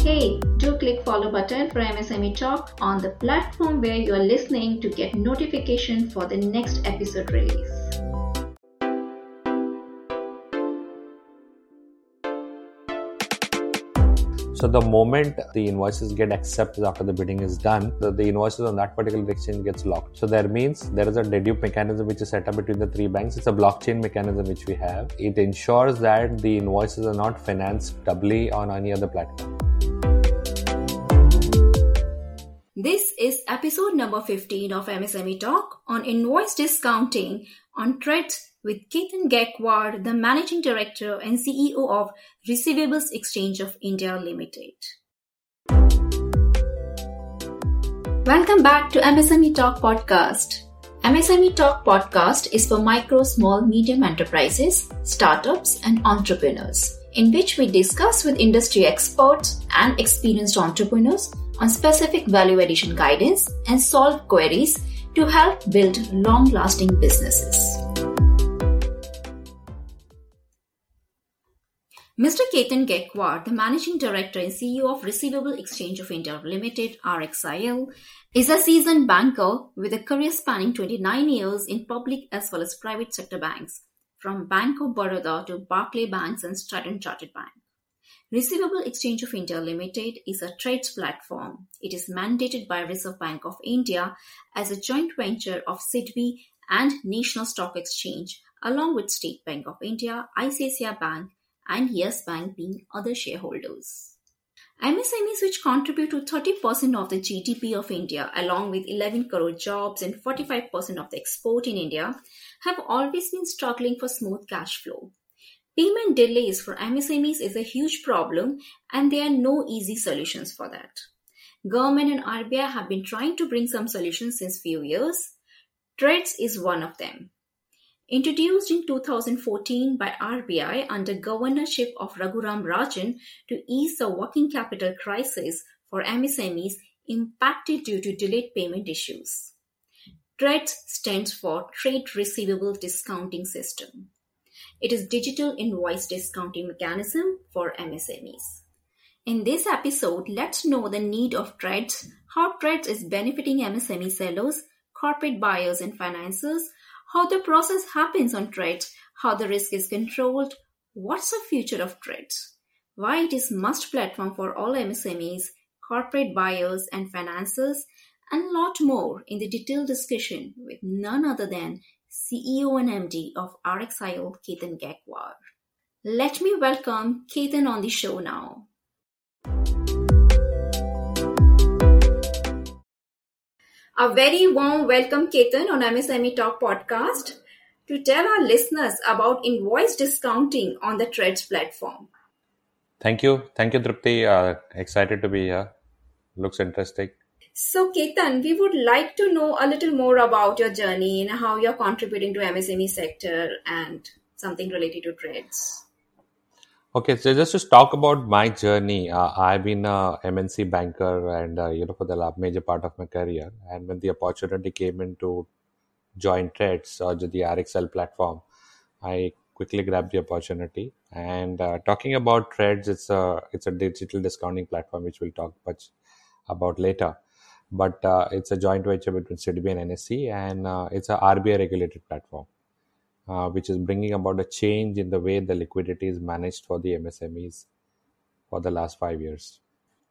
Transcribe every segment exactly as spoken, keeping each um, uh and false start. okay? Do click follow button for M S M E Talk on the platform where you are listening to get notification for the next episode release. So the moment the invoices get accepted after the bidding is done, the, the invoices on that particular exchange gets locked. So that means there is a dedupe mechanism which is set up between the three banks. It's a blockchain mechanism which we have. It ensures that the invoices are not financed doubly on any other platform. This is episode number fifteen of M S M E Talk on invoice discounting on TReDS with Ketan Gaikwad, the Managing Director and C E O of Receivables Exchange of India Limited. Welcome back to M S M E Talk Podcast. M S M E Talk Podcast is for micro, small, medium enterprises, startups and entrepreneurs, in which we discuss with industry experts and experienced entrepreneurs on specific value addition guidance and solve queries to help build long-lasting businesses. Mister Ketan Gaikwad, the Managing Director and C E O of Receivables Exchange of India Limited, R X I L, is a seasoned banker with a career spanning twenty-nine years in public as well as private sector banks, from Bank of Baroda to Barclays Bank and Standard Chartered Bank. Receivables Exchange of India Limited is a TReDS platform. It is mandated by Reserve Bank of India as a joint venture of S I D B I and National Stock Exchange, along with State Bank of India, I C I C I Bank, and Yes Bank being other shareholders. M S M Es, which contribute to thirty percent of the G D P of India, along with eleven crore jobs and forty-five percent of the export in India, have always been struggling for smooth cash flow. Payment delays for M S M Es is a huge problem, and there are no easy solutions for that. Government and R B I have been trying to bring some solutions since few years. TReDS is one of them. Introduced in two thousand fourteen by R B I under governorship of Raghuram Rajan to ease the working capital crisis for M S M Es impacted due to delayed payment issues. TReDS stands for Trade Receivable Discounting System. It is digital invoice discounting mechanism for M S M Es. In this episode, let's know the need of TReDS, how TReDS is benefiting M S M E sellers, corporate buyers and financiers, how the process happens on TReDS, how the risk is controlled, what's the future of TReDS, why it is must platform for all M S M Es, corporate buyers and financiers, and lot more in the detailed discussion with none other than C E O and M D of R X I L, Ketan Gaikwad. Let me welcome Ketan on the show now. A very warm welcome, Ketan, on M S M E Talk Podcast to tell our listeners about invoice discounting on the TReDS platform. Thank you. Thank you, Dripti. Uh, excited to be here. Looks interesting. So, Ketan, we would like to know a little more about your journey and how you're contributing to M S M E sector and something related to TReDS. Okay, so just to talk about my journey, uh, I've been a M N C banker and, uh, you know, for the major part of my career. And when the opportunity came in to join TReDS or the R X I L platform, I quickly grabbed the opportunity. And uh, talking about TReDS, it's a, it's a digital discounting platform, which we'll talk much about later. But uh, it's a joint venture between S I D B I and N S E, and uh, it's a R B I-regulated platform. Uh, which is bringing about a change in the way the liquidity is managed for the M S M Es for the last five years.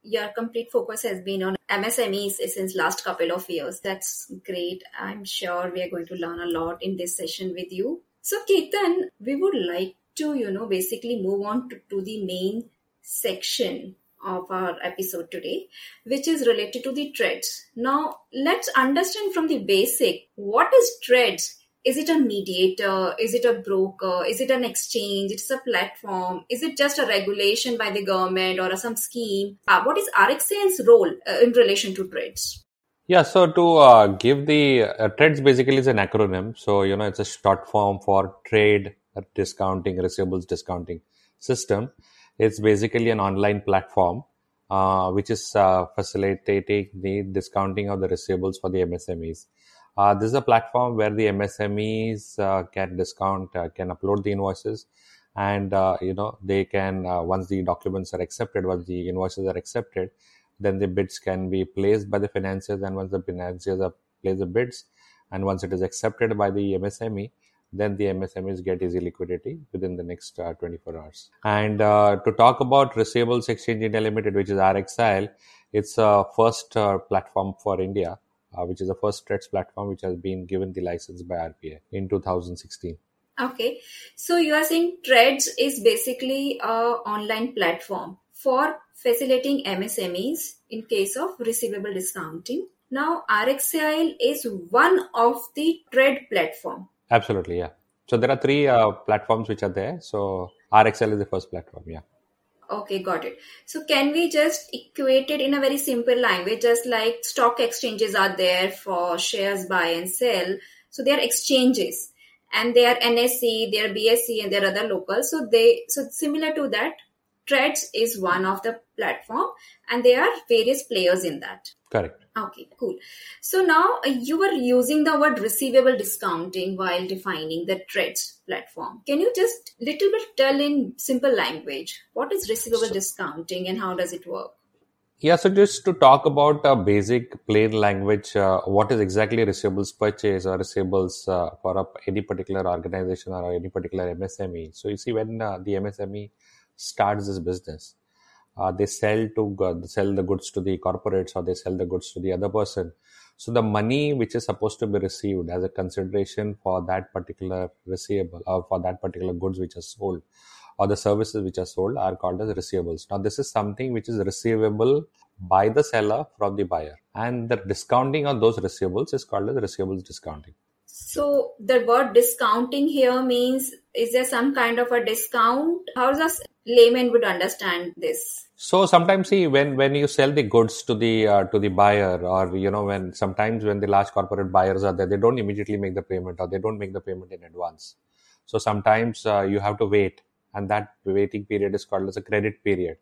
Your complete focus has been on M S M Es since last couple of years. That's great. I'm sure we are going to learn a lot in this session with you. So, Ketan, we would like to, you know, basically move on to, to the main section of our episode today, which is related to the TReDS. Now, let's understand from the basic, what is TReDS? Is it a mediator? Is it a broker? Is it an exchange? It's a platform? Is it just a regulation by the government or some scheme? Uh, what is R X I L's role uh, in relation to TReDS? Yeah, so to uh, give the uh, TReDS basically is an acronym. So, you know, it's a short form for Trade Discounting, Receivables Discounting System. It's basically an online platform uh, which is uh, facilitating the discounting of the receivables for the M S M Es. Uh, this is a platform where the M S M Es uh, can discount, uh, can upload the invoices, And, uh, you know, they can, uh, once the documents are accepted, once the invoices are accepted, then the bids can be placed by the financiers. And once the financiers are place the bids, and once it is accepted by the M S M E, then the M S M Es get easy liquidity within the next uh, twenty-four hours. And uh, to talk about Receivables Exchange India Limited, which is R X I L, it's a first uh, platform for India, uh, which is the first TReDS platform which has been given the license by R B I in two thousand sixteen. Okay. So you are saying TReDS is basically an online platform for facilitating M S M Es in case of receivable discounting. Now, R X I L is one of the TReDS platform. Absolutely, yeah. So there are three uh, platforms which are there. So R X I L is the first platform, yeah. Okay, got it. So can we just equate it in a very simple language, just like stock exchanges are there for shares buy and sell. So they are exchanges, and they are N S E, they are B S E, and there are other locals. So they, so similar to that, TReDS is one of the platform, and there are various players in that. Correct. Okay, cool. So now uh, you were using the word receivable discounting while defining the TReDS platform. Can you just little bit tell in simple language, what is receivable so, discounting and how does it work? Yeah, so just to talk about a uh, basic plain language, uh, what is exactly receivables purchase or receivables uh, for a, any particular organization or any particular M S M E. So you see, when uh, the M S M E starts this business, Uh, they sell to uh, sell the goods to the corporates, or they sell the goods to the other person. So the money which is supposed to be received as a consideration for that particular receivable or for that particular goods which are sold or the services which are sold are called as receivables. Now this is something which is receivable by the seller from the buyer, and the discounting of those receivables is called as receivables discounting. So the word discounting here means, is there some kind of a discount? How does layman would understand this? So sometimes, see, when when you sell the goods to the uh, to the buyer, or you know, when sometimes when the large corporate buyers are there, they don't immediately make the payment, or they don't make the payment in advance. So sometimes uh, you have to wait, and that waiting period is called as a credit period.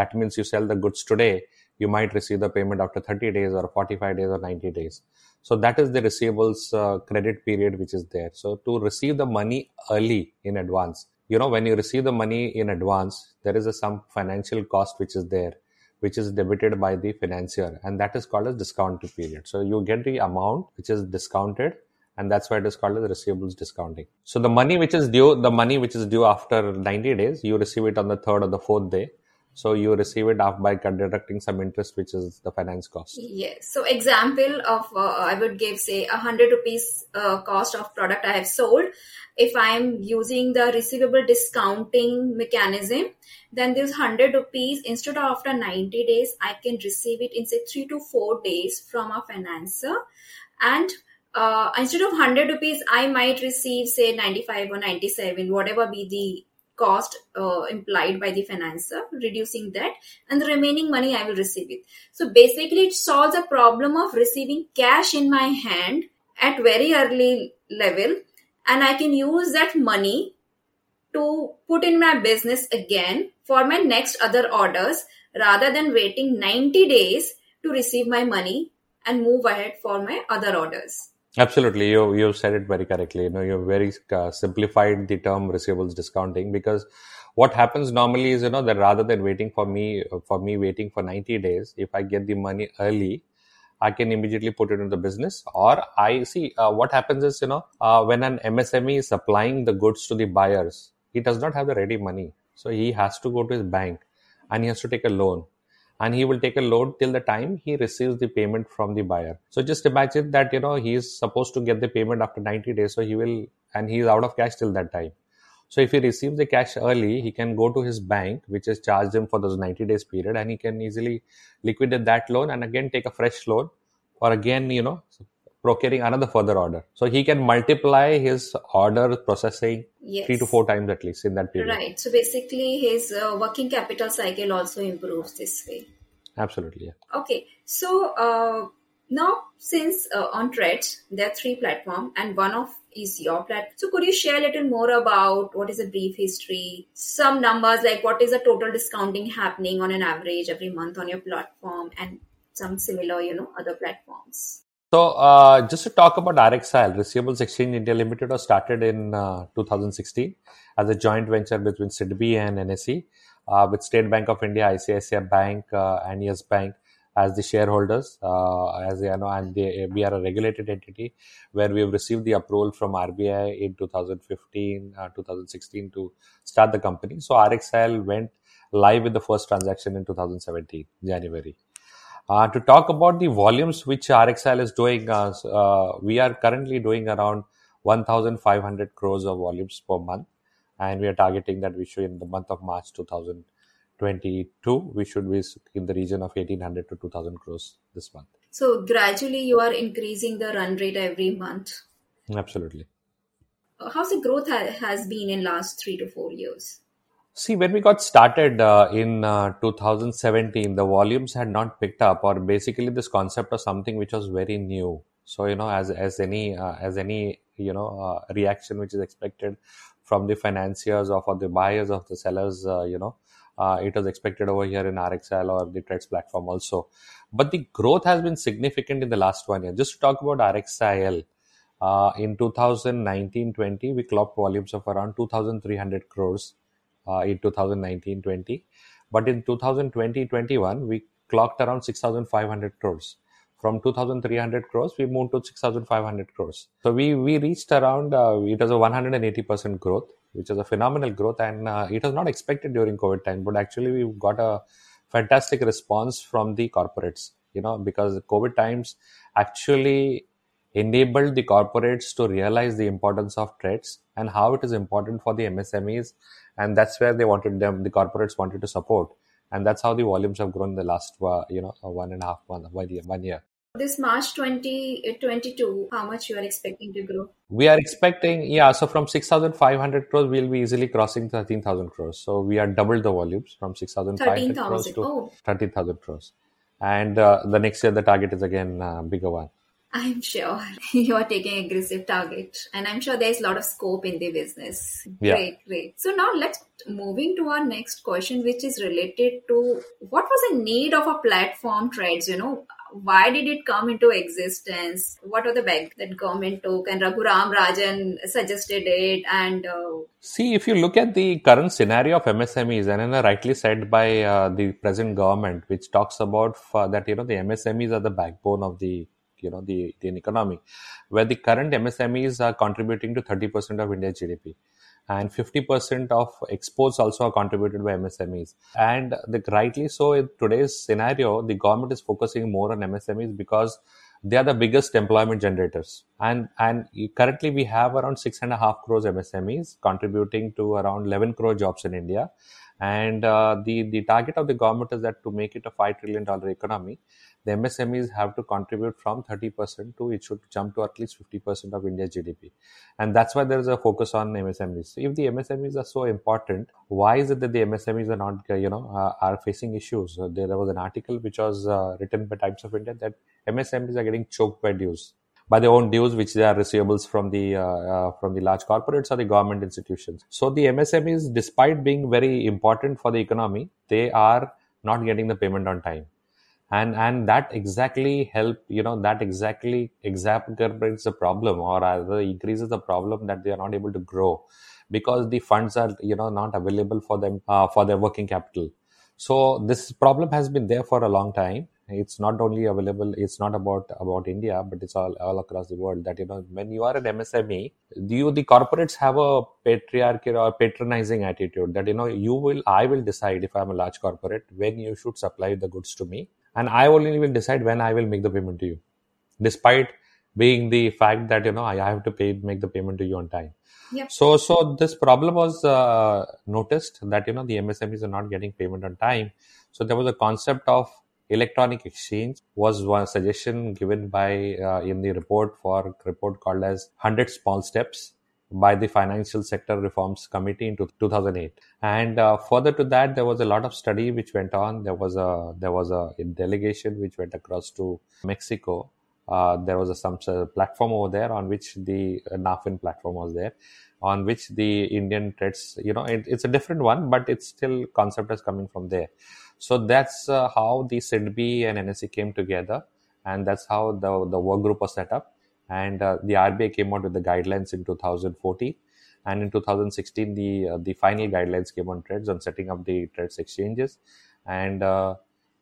That means you sell the goods today, you might receive the payment after thirty days or forty-five days or ninety days. So that is the receivables uh, credit period which is there. So to receive the money early in advance, you know, when you receive the money in advance, there is a, some financial cost which is there, which is debited by the financier, and that is called as discounted period. So you get the amount which is discounted, and that's why it is called as receivables discounting. So the money which is due, the money which is due after ninety days, you receive it on the third or the fourth day. So you receive it off by deducting some interest, which is the finance cost. Yes. So example of, uh, I would give, say, a hundred rupees uh, cost of product I have sold. If I'm using the receivable discounting mechanism, then this hundred rupees, instead of after ninety days, I can receive it in, say, three to four days from a financer. And uh, instead of hundred rupees, I might receive, say, ninety-five or ninety-seven, whatever be the cost uh, implied by the financer, reducing that, and the remaining money I will receive it. So basically it solves a problem of receiving cash in my hand at very early level, and I can use that money to put in my business again for my next other orders, rather than waiting ninety days to receive my money and move ahead for my other orders. Absolutely. You, you've said it very correctly. You know, you've very uh, simplified the term receivables discounting, because what happens normally is, you know, that rather than waiting for me, for me waiting for ninety days, if I get the money early, I can immediately put it into the business. Or I see uh, what happens is, you know, uh, when an M S M E is supplying the goods to the buyers, he does not have the ready money. So he has to go to his bank and he has to take a loan. And he will take a loan till the time he receives the payment from the buyer. So just imagine that, you know, he is supposed to get the payment after ninety days. So he will, and he is out of cash till that time. So if he receives the cash early, he can go to his bank, which has charged him for those ninety days period. And he can easily liquidate that loan and again take a fresh loan, or again, you know, procuring another further order. So he can multiply his order processing yes. three to four times at least in that period. Right. So basically his uh, working capital cycle also improves this way. Absolutely. Yeah. Okay. So uh, now since uh, on TReDS, there are three platforms and one of is your platform. So could you share a little more about what is the brief history, some numbers like what is the total discounting happening on an average every month on your platform, and some similar, you know, other platforms? So uh, just to talk about R X I L, Receivables Exchange India Limited was started in uh, two thousand sixteen as a joint venture between S I D B I and N A C, uh, with State Bank of India, I C I C I Bank uh, and Yes Bank as the shareholders. Uh, as you know, and they, we are a regulated entity where we have received the approval from R B I in two thousand fifteen, uh, two thousand sixteen to start the company. So R X I L went live with the first transaction in two thousand seventeen, January. Uh, to talk about the volumes which R X I L is doing, uh, uh, we are currently doing around fifteen hundred crores of volumes per month, and we are targeting that we should, in the month of March two thousand twenty-two, we should be in the region of eighteen hundred to two thousand crores this month. So gradually you are increasing the run rate every month. Absolutely. How's the growth ha- has been in last three to four years? See, when we got started uh, in uh, two thousand seventeen, the volumes had not picked up, or basically this concept of something which was very new. So, you know, as as any uh, as any you know uh, reaction which is expected from the financiers or for the buyers of the sellers, uh, you know, uh, it was expected over here in R X I L or the TReDS platform also. But the growth has been significant in the last one year. Just to talk about R X I L, uh, in two thousand nineteen twenty, we clocked volumes of around twenty-three hundred crores. Uh, in two thousand nineteen twenty, but in two thousand twenty twenty-one we clocked around sixty-five hundred crores. From twenty-three hundred crores we moved to sixty-five hundred crores. So we we reached around uh, it was a one hundred eighty percent growth, which is a phenomenal growth, and uh, it was not expected during COVID time, but actually we got a fantastic response from the corporates, you know, because the COVID times actually enabled the corporates to realize the importance of TReDS and how it is important for the M S M Es, and that's where they wanted them, the corporates wanted to support, and that's how the volumes have grown in the last uh, you know one and a half month, one year. This March twenty twenty-two, how much you are expecting to grow? We are expecting, yeah, so from sixty-five hundred crores, we'll be easily crossing thirteen thousand crores. So we are double the volumes from sixty-five hundred crores to oh. thirteen thousand crores. And uh, the next year, the target is again a uh, bigger one. I'm sure you are taking aggressive target, and I'm sure there's a lot of scope in the business. Yeah. Great, great. So now let's moving to our next question, which is related to what was the need of a platform TReDS, you know, why did it come into existence? What are the back that government took and Raghuram Rajan suggested it? And uh... see, if you look at the current scenario of M S M Es, and then rightly said by uh, the present government, which talks about uh, that, you know, the M S M Es are the backbone of the you know, the Indian economy, where the current M S M Es are contributing to thirty percent of India's G D P, and fifty percent of exports also are contributed by M S M Es. And the, rightly so, in today's scenario, the government is focusing more on M S M Es because they are the biggest employment generators. And and currently we have around six and a half crores M S M Es contributing to around eleven crore jobs in India. And uh, the, the target of the government is that to make it a five trillion dollars economy, the M S M Es have to contribute from thirty percent to, it should jump to at least fifty percent of India's G D P. And that's why there is a focus on M S M Es. So if the M S M Es are so important, why is it that the M S M Es are not, you know, uh, are facing issues? So there was an article which was uh, written by Times of India that M S M Es are getting choked by dues, by their own dues, which they are receivables from the, uh, uh, from the large corporates or the government institutions. So the M S M Es, despite being very important for the economy, they are not getting the payment on time. And and that exactly help, you know, that exactly exacerbates the problem, or rather increases the problem that they are not able to grow because the funds are, you know, not available for them, uh, for their working capital. So this problem has been there for a long time. It's not only available, it's not about, about India, but it's all, all across the world that, you know, when you are an M S M E, you, the corporates have a patriarchal or patronizing attitude that, you know, you will, I will decide if I'm a large corporate when you should supply the goods to me. And I only will decide when I will make the payment to you, despite being the fact that, you know, I have to pay, make the payment to you on time. Yep. So, so this problem was uh, noticed that, you know, the M S M Es are not getting payment on time. So there was a concept of electronic exchange was one suggestion given by uh, in the report for report called as one hundred small steps. By the Financial Sector Reforms Committee in two thousand eight, and uh, further to that, there was a lot of study which went on. There was a there was a delegation which went across to Mexico. Uh, there was a some sort of platform over there on which the uh, NAFIN platform was there, on which the Indian TReDS, you know, it, it's a different one, but it's still concept is coming from there. So that's uh, how the S I D B I and N A C came together And that's how the, the work group was set up. And uh, the R B I came out with the guidelines in two thousand fourteen. And in two thousand sixteen, the uh, the final guidelines came on TReDS on setting up the TReDS exchanges. And uh,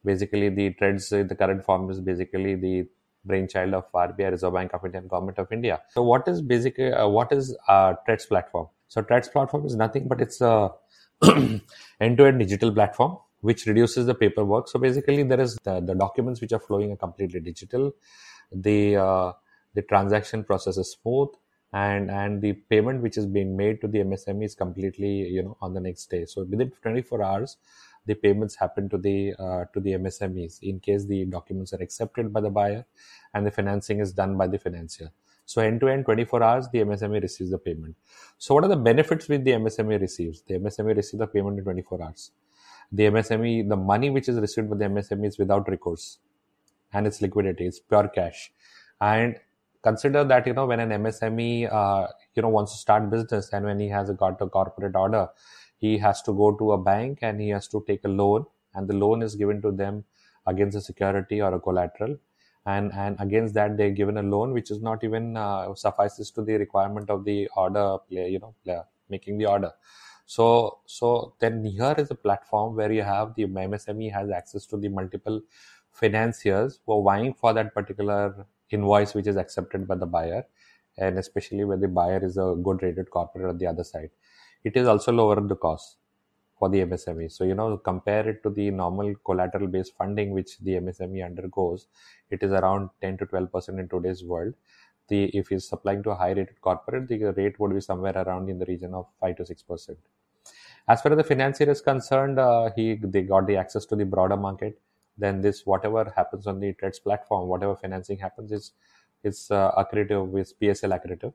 basically, the TReDS in the current form is basically the brainchild of R B I, Reserve Bank of India, and Government of India. So what is basically, uh, what is uh, TReDS platform? So TReDS platform is nothing but it's a end-to-end digital platform, which reduces the paperwork. So basically, there is the, the documents which are flowing are completely digital. The uh, the transaction process is smooth, and and the payment which is being made to the M S M E is completely you know on the next day. So within twenty-four hours, the payments happen to the uh, to the M S M Es in case the documents are accepted by the buyer, and the financing is done by the financier. So end to end, twenty-four hours, the M S M E receives the payment. So what are the benefits which the M S M E receives? The M S M E receives the payment in twenty-four hours. The M S M E, the money which is received by the M S M E is without recourse, and it's liquidity, it's pure cash. And consider that, you know, when an M S M E, uh, you know, wants to start business, and when he has got a corporate order, he has to go to a bank and he has to take a loan, and the loan is given to them against a security or a collateral. And, and against that, they're given a loan, which is not even uh, suffices to the requirement of the order player, you know, player making the order. So, so then here is a platform where you have the M S M E has access to the multiple financiers who are vying for that particular invoice which is accepted by the buyer, and especially when the buyer is a good rated corporate on the other side. It is also lower the cost for the M S M E. So, you know, compare it to the normal collateral based funding which the M S M E undergoes. It is around ten to twelve percent in today's world. The, if it's supplying to a high rated corporate, the rate would be somewhere around in the region of five to six percent. As far as the financier is concerned, uh, he they got the access to the broader market. Then this, whatever happens on the TReDS platform, whatever financing happens, is it's uh, accretive, it's P S L accretive.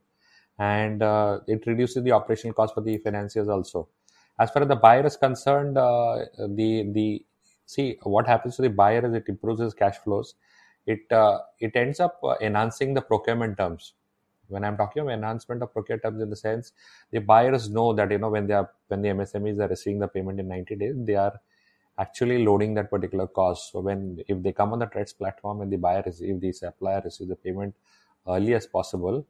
And uh, it reduces the operational cost for the financiers also. As far as the buyer is concerned, uh, the the see what happens to the buyer is it improves his cash flows. It uh, it ends up uh, enhancing the procurement terms. When I'm talking about enhancement of procurement terms, in the sense the buyers know that you know when they are when the M S M Es are receiving the payment in ninety days, they are actually loading that particular cost. So when if they come on the TReDS platform and the buyer is if the supplier receives the payment early as possible,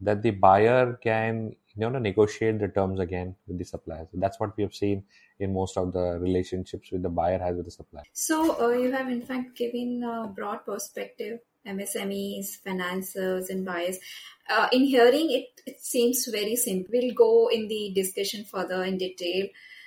that the buyer can you know negotiate the terms again with the supplier. So that's what we have seen in most of the relationships with the buyer has with the supplier. So uh, you have in fact given a broad perspective, M S M Es, financiers, and buyers. Uh, in hearing it, it seems very simple. We'll go in the discussion further in detail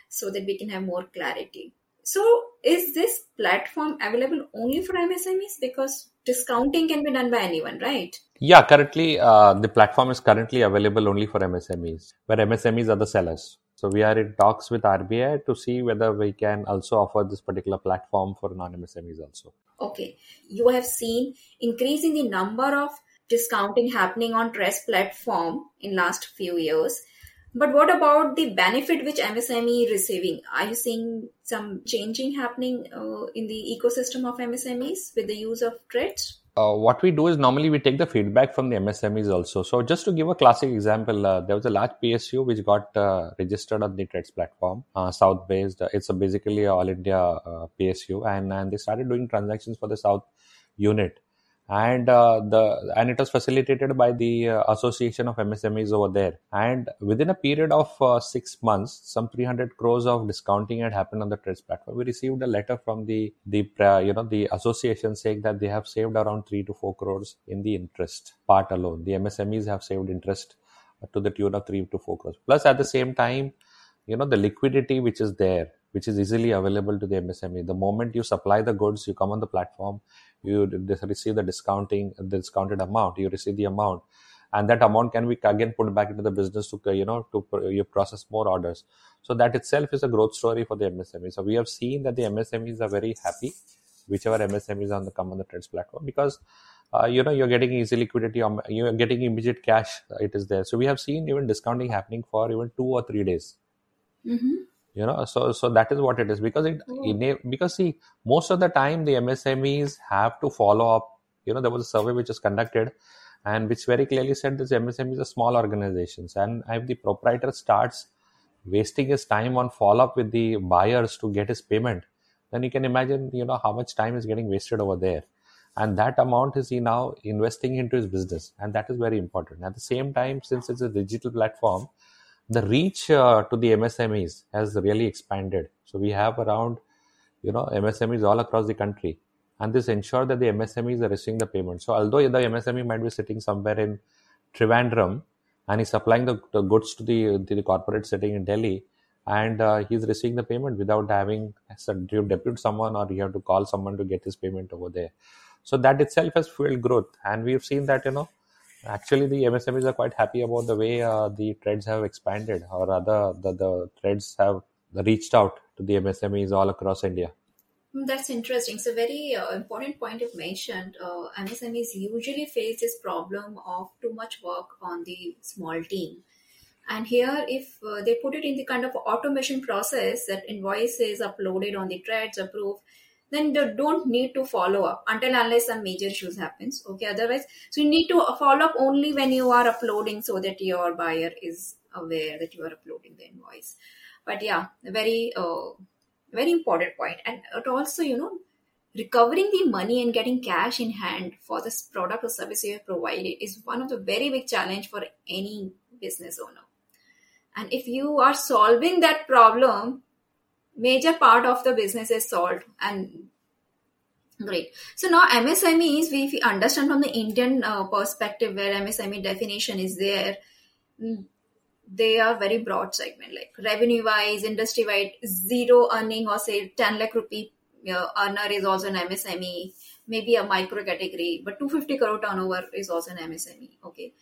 so that we can have more clarity. So is this platform available only for M S M Es? Because discounting can be done by anyone, right? Yeah, currently uh, the platform is currently available only for M S M Es, where M S M Es are the sellers. So we are in talks with R B I to see whether we can also offer this particular platform for non-M S M Es also. Okay. You have seen increase in the number of discounting happening on TReDS platform in last few years. But what about the benefit which M S M E is receiving? Are you seeing some changing happening uh, in the ecosystem of M S M Es with the use of TReDS? Uh, what we do is normally we take the feedback from the M S M Es also. So just to give a classic example, uh, there was a large P S U which got uh, registered on the TReDS platform, uh, South-based. It's a basically all India uh, P S U, and, and they started doing transactions for the South unit. And uh, the and it was facilitated by the uh, Association of M S M Es over there. And within a period of uh, six months, some three hundred crores of discounting had happened on the TReDS platform. We received a letter from the the uh, you know the association saying that they have saved around three to four crores in the interest part alone. The M S M Es have saved interest to the tune of three to four crores. Plus, at the same time, you know the liquidity which is there, which is easily available to the M S M E. The moment you supply the goods, you come on the platform, you receive the discounting, the discounted amount, you receive the amount, and that amount can be again put back into the business to, you know, to you process more orders. So that itself is a growth story for the M S M E. So we have seen that the M S M Es are very happy, whichever M S M Es on the come on the TReDS platform, because uh, you know you're getting easy liquidity, you're getting immediate cash. It is there. So we have seen even discounting happening for even two or three days. Mm-hmm. You know, so so that is what it is, because it oh. because see, most of the time the M S M Es have to follow up. You know, there was a survey which was conducted, and which very clearly said this M S M Es are small organizations, and if the proprietor starts wasting his time on follow up with the buyers to get his payment, then you can imagine you know how much time is getting wasted over there. And that amount is he now investing into his business. And that is very important. At the same time, since it's a digital platform, the reach uh, to the M S M Es has really expanded. So we have around, you know, M S M Es all across the country. And this ensures that the M S M Es are receiving the payment. So although the M S M E might be sitting somewhere in Trivandrum and he's supplying the, the goods to the, to the corporate sitting in Delhi, and uh, he's receiving the payment without having to depute someone or you have to call someone to get his payment over there. So that itself has fueled growth. And we've seen that, you know, actually the M S M Es are quite happy about the way uh, the TReDS have expanded, or rather the, the TReDS have reached out to the M S M Es all across India. That's interesting. So very uh, important point you've mentioned. Uh, M S M Es usually face this problem of too much work on the small team. And here, if uh, they put it in the kind of automation process that invoice is uploaded on the TReDS, approved, then they don't need to follow up until unless some major issues happens. Okay, otherwise, so you need to follow up only when you are uploading so that your buyer is aware that you are uploading the invoice. But yeah, very, uh, very important point. And also, you know, recovering the money and getting cash in hand for this product or service you have provided is one of the very big challenge for any business owner. And if you are solving that problem, major part of the business is solved. And great. So now M S M Es, we, if we understand from the Indian uh, perspective where M S M E definition is there, they are very broad segment, like revenue wise, industry wide, zero earning or say ten lakh rupee uh, earner is also an M S M E, maybe a micro category, but two hundred fifty crore turnover is also an M S M E. Okay.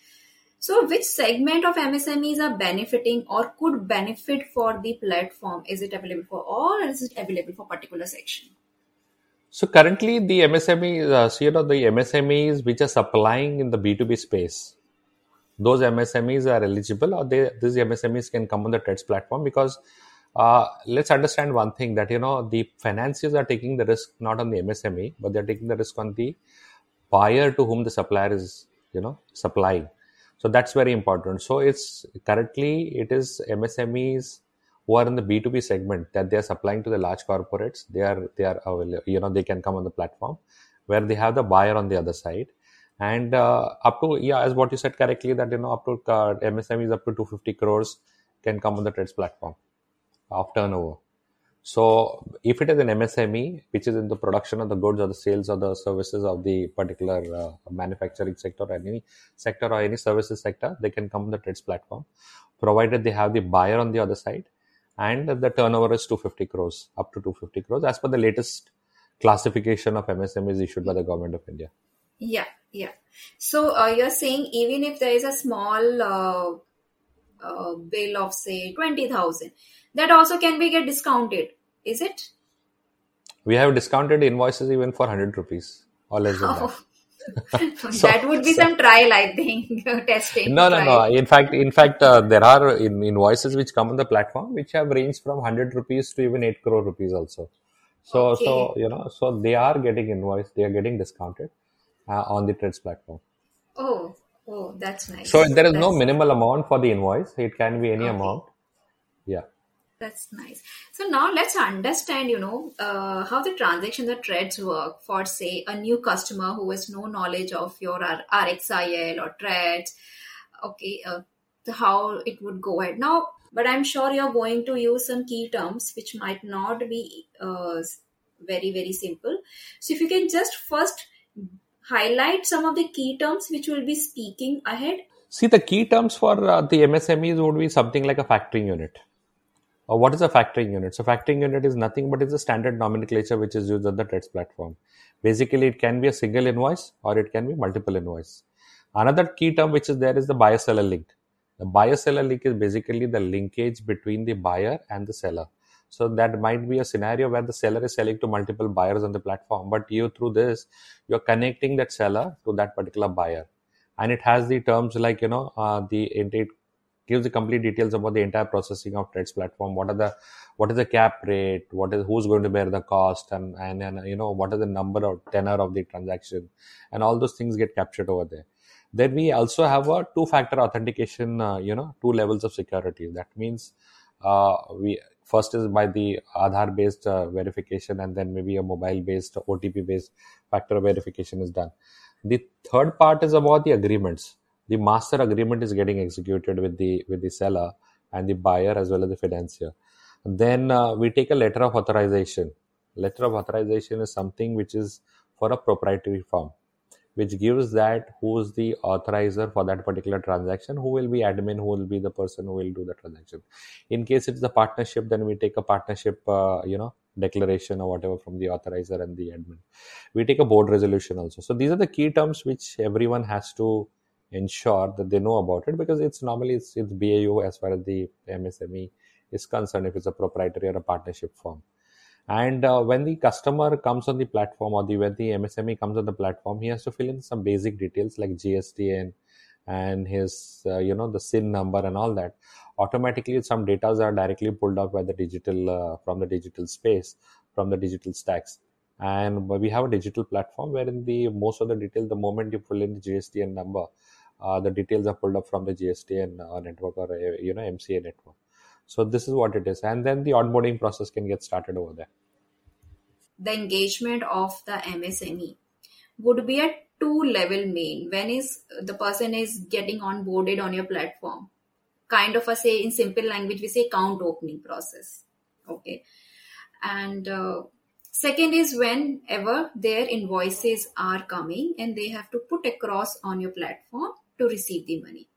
So which segment of M S M Es are benefiting or could benefit for the platform? Is it available for all, or is it available for particular section? So currently the M S M Es, uh, so you know, the M S M Es which are supplying in the B two B space, those M S M Es are eligible, or they, these M S M Es can come on the TReDS platform, because uh, let's understand one thing, that, you know, the financiers are taking the risk not on the M S M E, but they're taking the risk on the buyer to whom the supplier is, you know, supplying. So that's very important. So it's currently it is M S M Es who are in the B two B segment that they are supplying to the large corporates. They are they are you know they can come on the platform where they have the buyer on the other side, and uh, up to yeah as what you said correctly that you know up to uh, M S M Es up to two hundred fifty crores can come on the TReDS platform of turnover. So if it is an M S M E which is in the production of the goods or the sales or the services of the particular uh, manufacturing sector or any sector or any services sector, they can come on the TReDS platform, provided they have the buyer on the other side and the turnover is two hundred fifty crores, up to two hundred fifty crores, as per the latest classification of M S M Es issued by the Government of India. Yeah, yeah. So uh, you're saying even if there is a small uh, uh, bill of say twenty thousand, that also can be get discounted, is it? We have discounted invoices even for one hundred rupees or less than oh. that. so, that would be so, some trial, I think, testing. No, no, trial. no. In fact, in fact, uh, there are in, invoices which come on the platform which have ranged from one hundred rupees to even eight crore rupees also. So, okay. so you know, so they are getting invoiced. They are getting discounted uh, on the TReDS platform. Oh, oh, that's nice. So there is that's no minimal nice. amount for the invoice. It can be any okay. amount. Yeah. That's nice. So now let's understand, you know, uh, how the transactions or TReDS work for, say, a new customer who has no knowledge of your R X I L or TReDS. Okay, uh, how it would go ahead now. But I'm sure you're going to use some key terms which might not be uh, very, very simple. So if you can just first highlight some of the key terms which we'll be speaking ahead. See, the key terms for uh, the M S M Es would be something like a factoring unit. Or what is a factoring unit? So factoring unit is nothing but it's a standard nomenclature which is used on the TReDS platform. Basically, it can be a single invoice or it can be multiple invoice. Another key term which is there is the buyer-seller link. The buyer-seller link is basically the linkage between the buyer and the seller. So that might be a scenario where the seller is selling to multiple buyers on the platform, but you through this, you're connecting that seller to that particular buyer. And it has the terms like, you know, uh, the it gives the complete details about the entire processing of TReDS platform. What are the, what is the cap rate? What is, who's going to bear the cost? And, and, and, you know, what are the number or tenor of the transaction? And all those things get captured over there. Then we also have a two factor authentication, uh, you know, two levels of security. That means, uh, we, First is by the Aadhaar-based uh, verification, and then maybe a mobile-based, O T P-based factor verification is done. The third part is about the agreements. The master agreement is getting executed with the with the seller and the buyer as well as the financier. Then uh, we take a letter of authorization. Letter of authorization is something which is for a proprietary firm, which gives that who is the authorizer for that particular transaction, who will be admin, who will be the person who will do the transaction. In case it's a partnership, then we take a partnership, uh, you know, declaration or whatever from the authorizer and the admin. We take a board resolution also. So these are the key terms which everyone has to ensure that they know about it, because it's normally it's, it's B A U as far as the M S M E is concerned if it's a proprietary or a partnership firm. And uh, when the customer comes on the platform, or the when the M S M E comes on the platform, he has to fill in some basic details like G S T N and his, uh, you know, the S I N number and all that. Automatically, some data are directly pulled up by the digital uh, from the digital space, from the digital stacks. And we have a digital platform wherein the most of the detail, the moment you pull in the G S T N number, uh, the details are pulled up from the G S T N uh, network or uh, you know M C A network. So this is what it is. And then the onboarding process can get started over there. The engagement of the M S M E would be a two-level main. When is the person is getting onboarded on your platform? Kind of a say, in simple language, we say account opening process. Okay. And uh, second is whenever their invoices are coming and they have to put across on your platform to receive the money.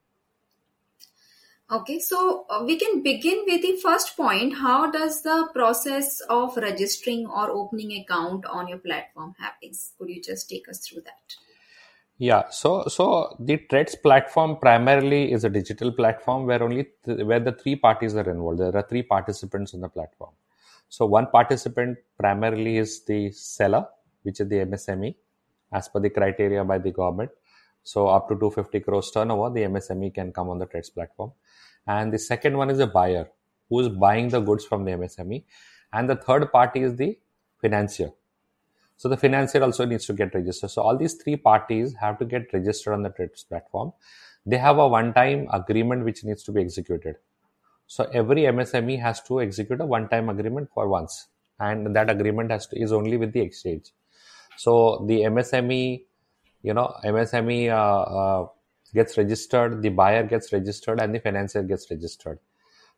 Okay, so we can begin with the first point. How does the process of registering or opening account on your platform happens? Could you just take us through that? Yeah, so so the TReDS platform primarily is a digital platform where only th- where the three parties are involved. There are three participants on the platform. So one participant primarily is the seller, which is the M S M E, as per the criteria by the government. So up to two hundred fifty crores turnover, the M S M E can come on the TReDS platform. And the second one is a buyer who is buying the goods from the M S M E. And the third party is the financier. So the financier also needs to get registered. So all these three parties have to get registered on the TReDS platform. They have a one-time agreement which needs to be executed. So every M S M E has to execute a one-time agreement for once. And that agreement has to, is only with the exchange. So the M S M E, you know, M S M E uh, uh, gets registered, the buyer gets registered, and the financier gets registered.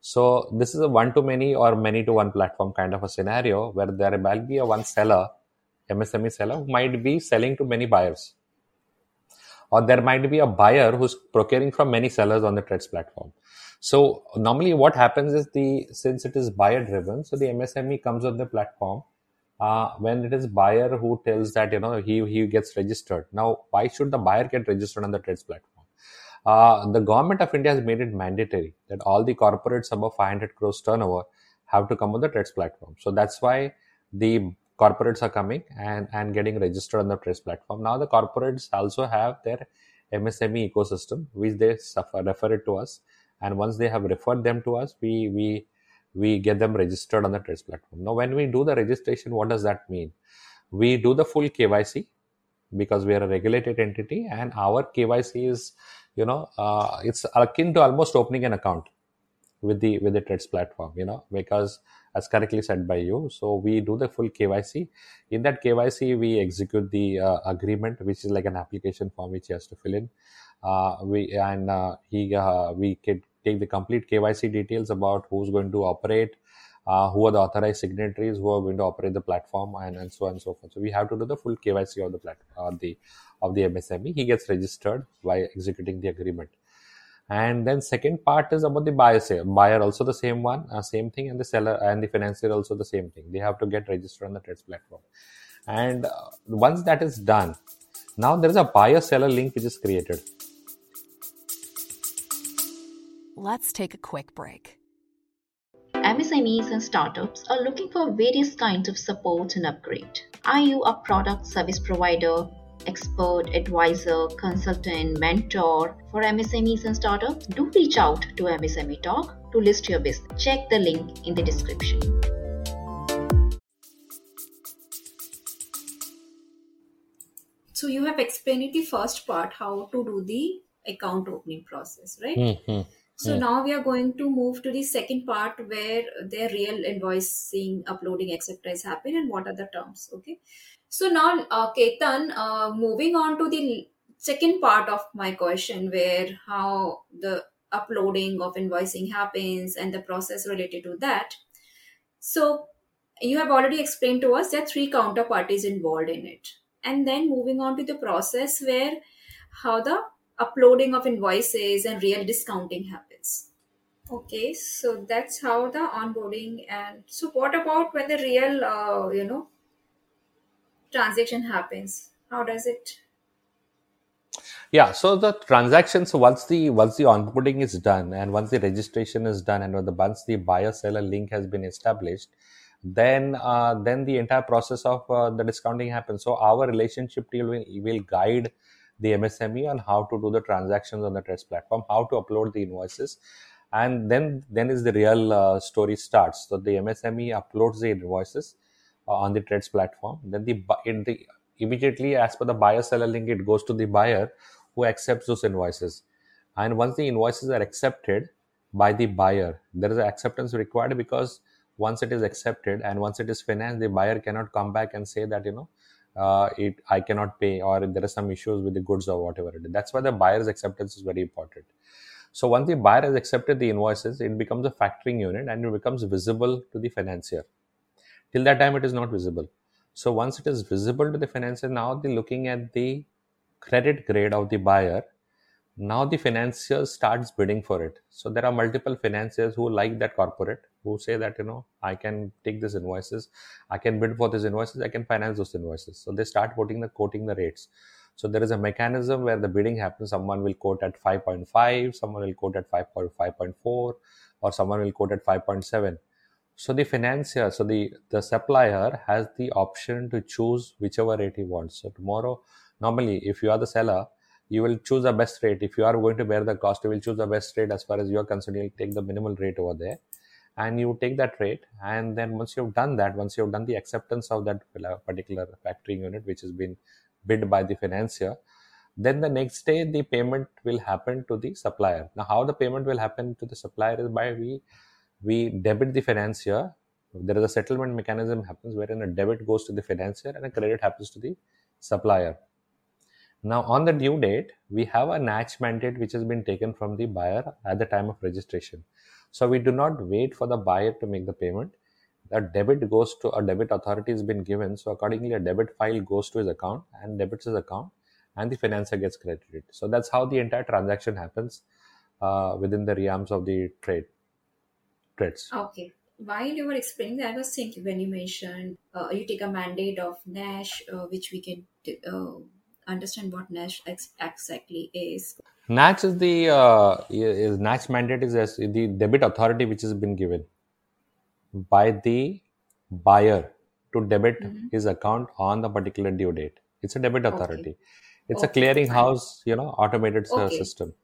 So this is a one-to-many or many-to-one platform kind of a scenario where there will be a one seller, M S M E seller, who might be selling to many buyers. Or there might be a buyer who's procuring from many sellers on the TReDS platform. So normally what happens is, the since it is buyer-driven, so the M S M E comes on the platform Uh, when it is buyer who tells that, you know, he, he gets registered. Now, why should the buyer get registered on the TReDS platform? Uh, the government of India has made it mandatory that all the corporates above five hundred crores turnover have to come on the TReDS platform. So that's why the corporates are coming and, and getting registered on the TReDS platform. Now, the corporates also have their M S M E ecosystem, which they suffer, refer it to us. And once they have referred them to us, we, we, we get them registered on the TReDS platform. Now, when we do the registration, what does that mean? We do the full K Y C because we are a regulated entity, and our K Y C is, you know, uh, it's akin to almost opening an account with the with the TReDS platform, you know, because as correctly said by you, so we do the full K Y C. In that K Y C, we execute the uh, agreement, which is like an application form which he has to fill in. Uh, we and uh, he uh, we can take the complete K Y C details about who's going to operate, uh, who are the authorized signatories, who are going to operate the platform, and, and so on and so forth. So we have to do the full K Y C of the platform, of the of the M S M E. He gets registered by executing the agreement. And then second part is about the buyer. Buyer also the same one, uh, same thing, and the seller and the financier also the same thing. They have to get registered on the TReDS platform. And uh, once that is done, now there is a buyer-seller link which is created. Let's take a quick break. M S M Es and startups are looking for various kinds of support and upgrade. Are you a product service provider, expert, advisor, consultant, mentor for M S M Es and startups? Do reach out to M S M E Talk to list your business. Check the link in the description. So you have explained the first part, how to do the account opening process, right? Mm-hmm. So yeah. Now we are going to move to the second part where their real invoicing, uploading, et cetera is happening and what are the terms. Okay. So now, uh, Ketan, uh, moving on to the second part of my question where how the uploading of invoicing happens and the process related to that. So you have already explained to us there are three counterparties involved in it. And then moving on to the process where how the uploading of invoices and real discounting happens. Okay, so that's how the onboarding. And so what about when the real, uh, you know, transaction happens? How does it? Yeah, so the transaction, so once the once the onboarding is done and once the registration is done and once the buyer-seller link has been established, then uh, then the entire process of uh, the discounting happens. So our relationship team will, will guide the M S M E on how to do the transactions on the TReDS platform, how to upload the invoices, and then then is the real uh, story starts. So the M S M E uploads the invoices uh, on the TReDS platform. Then the in the immediately as per the buyer seller link, it goes to the buyer who accepts those invoices. And once the invoices are accepted by the buyer, there is an acceptance required, because once it is accepted and once it is financed, the buyer cannot come back and say that, you know, Uh, it I cannot pay, or there are some issues with the goods or whatever it is. That's why the buyer's acceptance is very important. So once the buyer has accepted the invoices, it becomes a factoring unit and it becomes visible to the financier. Till that time, it is not visible. So once it is visible to the financier, now they're looking at the credit grade of the buyer. Now the financier starts bidding for it. So there are multiple financiers who like that corporate, who say that, you know, I can take these invoices, I can bid for these invoices, I can finance those invoices. So they start quoting the quoting the rates. So there is a mechanism where the bidding happens. Someone will quote at five point five, someone will quote at five point five point four, or someone will quote at five point seven. So the financier, so the, the supplier has the option to choose whichever rate he wants. So tomorrow, normally if you are the seller, you will choose the best rate. If you are going to bear the cost, you will choose the best rate as far as you are concerned. You will take the minimal rate over there and you take that rate. And then once you have done that, once you have done the acceptance of that particular factoring unit, which has been bid by the financier, then the next day the payment will happen to the supplier. Now, how the payment will happen to the supplier is by we, we debit the financier. There is a settlement mechanism happens wherein a debit goes to the financier and a credit happens to the supplier. Now, on the due date, we have a NACH mandate which has been taken from the buyer at the time of registration. So we do not wait for the buyer to make the payment. The debit goes to a debit authority has been given. So accordingly, a debit file goes to his account and debits his account, and the financier gets credited. So that's how the entire transaction happens uh, within the realms of the trade TReDS. Okay. While you were explaining that, I was thinking when you mentioned uh, you take a mandate of NACH, uh, which we can. T- uh, understand what NACH exactly is. NACH is the uh, is NACH mandate is as the debit authority which has been given by the buyer to debit mm-hmm. his account on the particular due date. It's a debit authority. Okay. It's okay. a clearinghouse, you know, automated okay. system.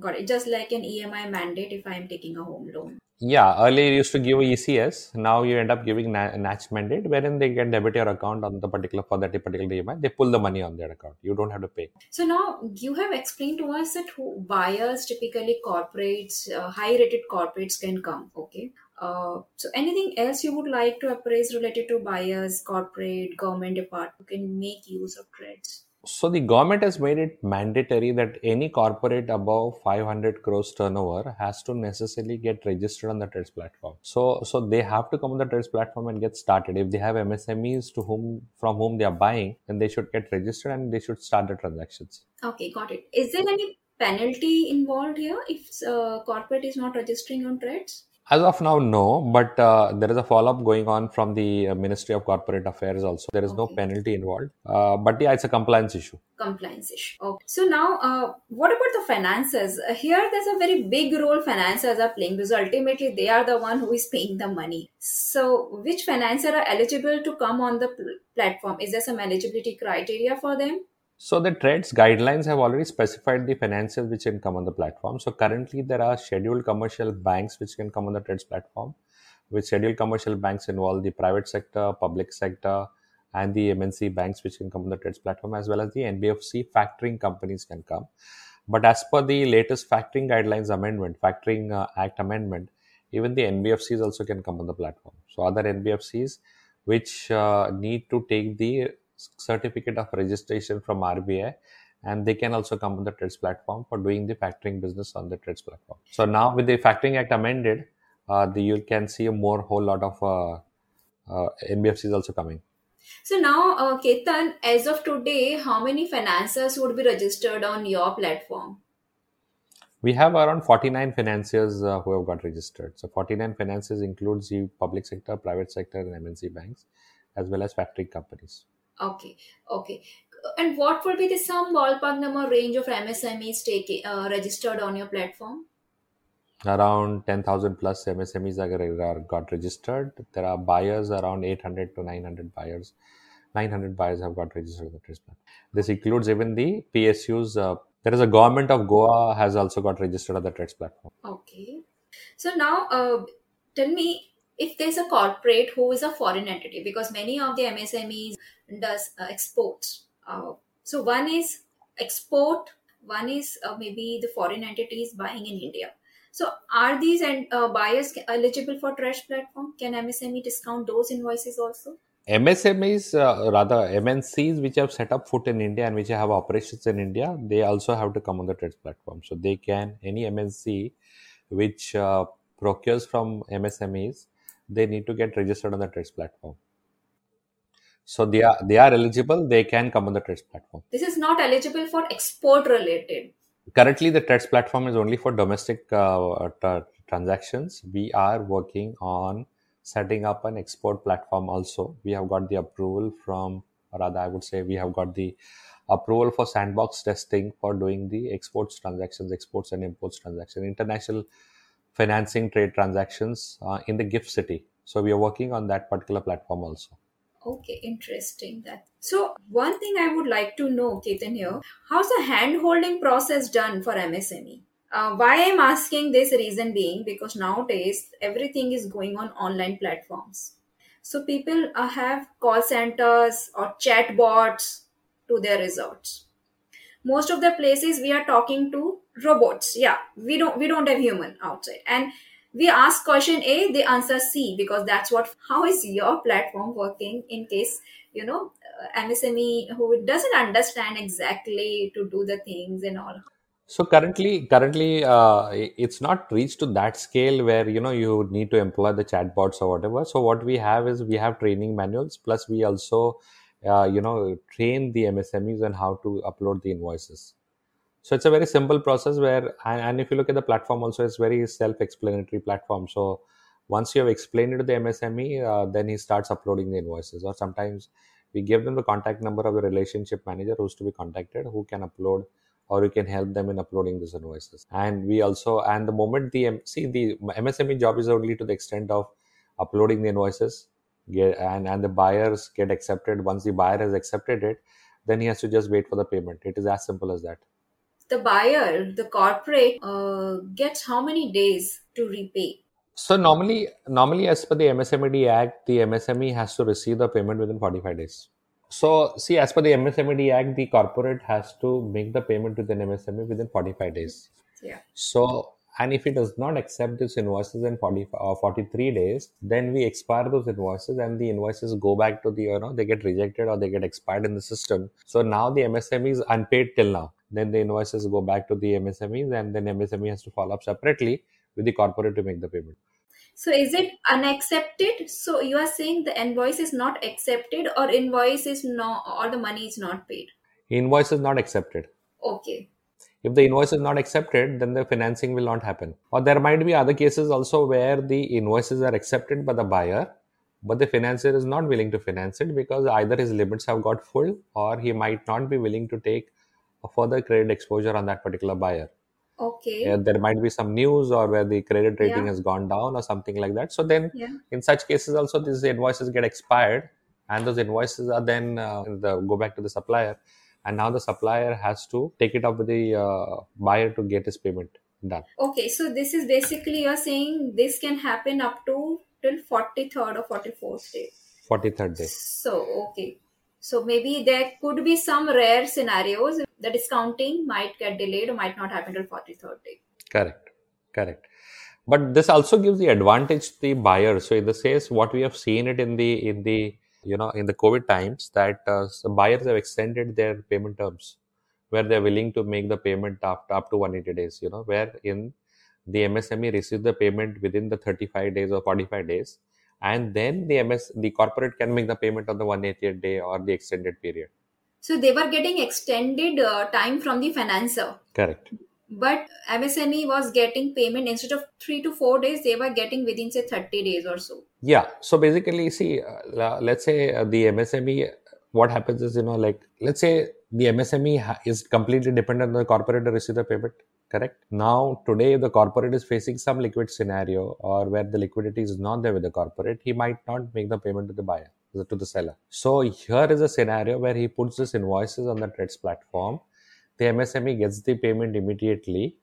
Got it. Just like an E M I mandate if I am taking a home loan. Yeah, earlier you used to give E C S. Now you end up giving NACH mandate, wherein they can debit your account on the particular for that particular E M I. They pull the money on their account. You don't have to pay. So now you have explained to us that who buyers, typically corporates, uh, high-rated corporates can come. Okay. Uh, so anything else you would like to appraise related to buyers, corporate, government department who can make use of TReDS? So the government has made it mandatory that any corporate above five hundred crores turnover has to necessarily get registered on the TReDS platform. So, so they have to come on the TReDS platform and get started. If they have M S M Es to whom from whom they are buying, then they should get registered and they should start the transactions. Okay, got it. Is there any penalty involved here if uh, corporate is not registering on TReDS? As of now, no, but uh, there is a follow-up going on from the uh, Ministry of Corporate Affairs also. There is okay. no penalty involved, uh, but yeah, it's a compliance issue. Compliance issue. Okay. So now, uh, what about the financiers? Uh, here, there's a very big role financiers are playing because ultimately they are the one who is paying the money. So which financiers are eligible to come on the pl- platform? Is there some eligibility criteria for them? So the TReDS guidelines have already specified the financiers which can come on the platform. So currently there are scheduled commercial banks which can come on the TReDS platform. With scheduled commercial banks involve the private sector, public sector, and the M N C banks which can come on the TReDS platform, as well as the N B F C factoring companies can come. But as per the latest factoring guidelines amendment, factoring uh, act amendment, even the N B F Cs also can come on the platform. So other N B F Cs which uh, need to take the certificate of registration from R B I, and they can also come on the TReDS platform for doing the factoring business on the TReDS platform. So now with the Factoring Act amended, uh, the, you can see a more whole lot of uh, uh, N B F Cs also coming. So now, uh, Ketan, as of today, how many financiers would be registered on your platform? We have around forty-nine financiers uh, who have got registered. So forty-nine financiers includes the public sector, private sector, and M N C banks, as well as factoring companies. Okay, okay. And what would be the some ballpark number range of M S M Es take, uh, registered on your platform? Around ten thousand plus M S M Es are, are got registered. There are buyers, around eight hundred to nine hundred buyers. nine hundred buyers have got registered on the TReDS platform. This includes even the P S Us. Uh, there is a government of Goa has also got registered on the TReDS platform. Okay. So now uh, tell me, if there's a corporate who is a foreign entity, because many of the M S M Es does uh, exports. Uh, so one is export, one is uh, maybe the foreign entities buying in India. So are these and uh, buyers eligible for TReDS platform? Can M S M E discount those invoices also? M S M Es, uh, rather M N Cs which have set up foot in India and which have operations in India, they also have to come on the TReDS platform. So they can, any M N C which uh, procures from M S M Es, they need to get registered on the TReDS platform. So they are they are eligible, they can come on the TReDS platform. This is not eligible for export related. Currently, the TReDS platform is only for domestic uh, tra- transactions. We are working on setting up an export platform also. We have got the approval from, or rather I would say we have got the approval for sandbox testing for doing the exports transactions, exports and imports transactions, international financing trade transactions uh, in the GIFT City. So we are working on that particular platform also. Okay, interesting. That. So one thing I would like to know, Ketan here, how's the hand-holding process done for M S M E? Uh, why I'm asking this reason being, because nowadays everything is going on online platforms. So people uh, have call centers or chat bots to their resorts. Most of the places we are talking to robots. Yeah, we don't we don't have human outside. And we ask question A, they answer C, because that's what. How is your platform working in case, you know, uh, M S M E who doesn't understand exactly to do the things and all? So currently, currently uh, it's not reached to that scale where, you know, you need to employ the chatbots or whatever. So what we have is we have training manuals, plus we also, uh, you know, train the M S M Es on how to upload the invoices. So it's a very simple process where, and if you look at the platform also, it's very self-explanatory platform. So once you have explained it to the M S M E, uh, then he starts uploading the invoices. Or sometimes we give them the contact number of the relationship manager who's to be contacted, who can upload or you can help them in uploading these invoices. And we also, and the moment the, see the M S M E job is only to the extent of uploading the invoices get, and, and the buyers get accepted. Once the buyer has accepted it, then he has to just wait for the payment. It is as simple as that. The buyer, the corporate, uh, gets how many days to repay? So normally, normally as per the M S M E D Act, the M S M E has to receive the payment within forty-five days. So see, as per the M S M E D Act, the corporate has to make the payment to the M S M E within forty-five days. Yeah. So, and if it does not accept these invoices in forty, uh, forty-three days, then we expire those invoices and the invoices go back to the, you know, they get rejected or they get expired in the system. So now the M S M E is unpaid till now. Then the invoices go back to the M S M Es and then M S M E has to follow up separately with the corporate to make the payment. So is it unaccepted? So you are saying the invoice is not accepted or invoice is no, or the money is not paid? Invoice is not accepted. Okay. If the invoice is not accepted, then the financing will not happen. Or there might be other cases also where the invoices are accepted by the buyer, but the financier is not willing to finance it because either his limits have got full or he might not be willing to take a further credit exposure on that particular buyer. Okay. Yeah, there might be some news or where the credit rating yeah. has gone down or something like that. So then yeah. in such cases also these invoices get expired and those invoices are then uh, the, go back to the supplier and now the supplier has to take it up with the uh, buyer to get his payment done. Okay. So this is basically you're saying this can happen up to till forty-third or forty-fourth day. forty-third day. So, okay. So maybe there could be some rare scenarios. The discounting might get delayed or might not happen till forty-third day. Correct. Correct. But this also gives the advantage to the buyer. So in the sales, what we have seen it in the, in the, you know, in the COVID times that uh, buyers have extended their payment terms where they're willing to make the payment up, up to one hundred eighty days, you know, where in the M S M E receives the payment within the thirty-five days or forty-five days. And then the M S, the corporate can make the payment on the one hundred eightieth day or the extended period. So they were getting extended uh, time from the financer. Correct. But M S M E was getting payment instead of three to four days, they were getting within say thirty days or so. Yeah. So basically, see, uh, let's say uh, the M S M E, what happens is, you know, like, let's say the M S M E ha- is completely dependent on the corporate to receive the payment. Correct. Now, today, the corporate is facing some liquid scenario or where the liquidity is not there with the corporate, he might not make the payment to the buyer, to the seller. So here is a scenario where he puts his invoices on the TReDS platform. The M S M E gets the payment immediately,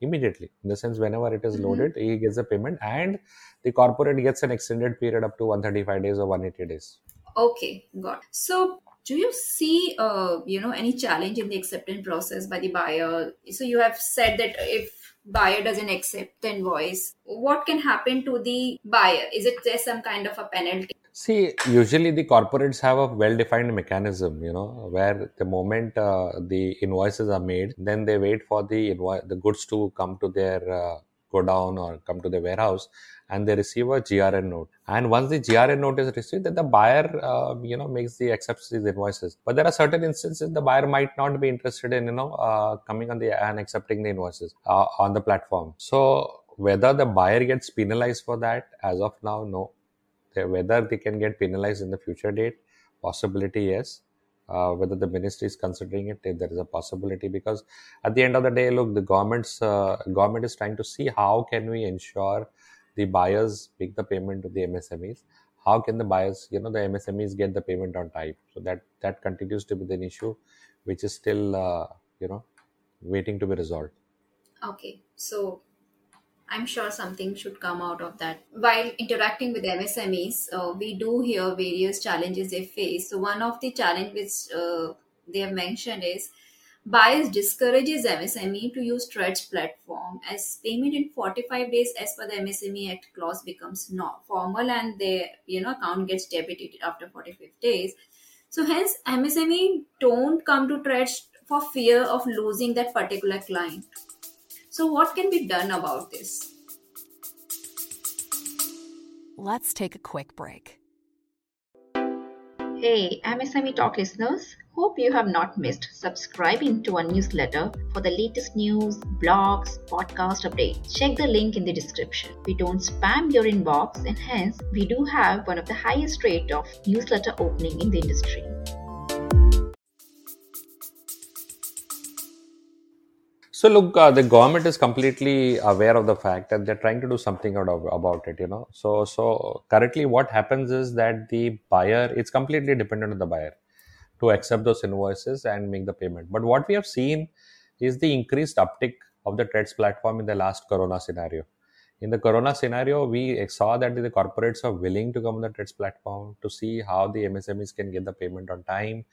immediately, in the sense whenever it is loaded, mm-hmm. he gets the payment and the corporate gets an extended period up to one hundred thirty-five days or one hundred eighty days. Okay, got it. So, do you see, uh, you know, any challenge in the acceptance process by the buyer? So you have said that if buyer doesn't accept the invoice, what can happen to the buyer? Is it there some kind of a penalty? See, usually the corporates have a well-defined mechanism, you know, where the moment uh, the invoices are made, then they wait for the invo- the goods to come to their uh, go down or come to the warehouse and they receive a G R N note. And once the G R N note is received, then the buyer, uh, you know, makes the accepts these invoices. But there are certain instances the buyer might not be interested in, you know, uh, coming on the and accepting the invoices uh, on the platform. So whether the buyer gets penalized for that, as of now, no. Whether they can get penalized in the future date, possibility, yes. Uh, whether the ministry is considering it, if there is a possibility, because at the end of the day, look, the government's uh, government is trying to see how can we ensure the buyers make the payment to the M S M Es. How can the buyers, you know, the M S M Es get the payment on time? So that that continues to be an issue, which is still, uh, you know, waiting to be resolved. Okay, so I'm sure something should come out of that. While interacting with M S M Es, uh, we do hear various challenges they face. So one of the challenges uh, they have mentioned is buyers discourages M S M E to use TReDS platform as payment in forty-five days as per the M S M E Act clause becomes not formal and their, you know, account gets debited after forty-five days. So hence M S M E don't come to TReDS for fear of losing that particular client. So what can be done about this? Let's take a quick break. Hey, M S M E Talk listeners. Hope you have not missed subscribing to our newsletter for the latest news, blogs, podcast updates. Check the link in the description. We don't spam your inbox and hence we do have one of the highest rate of newsletter opening in the industry. So look, uh, the government is completely aware of the fact that they're trying to do something out of, about it, you know. So, so currently what happens is that the buyer, it's completely dependent on the buyer to accept those invoices and make the payment. But what we have seen is the increased uptick of the TReDS platform in the last Corona scenario. In the Corona scenario, we saw that the corporates are willing to come on the TReDS platform to see how the M S M Es can get the payment on time.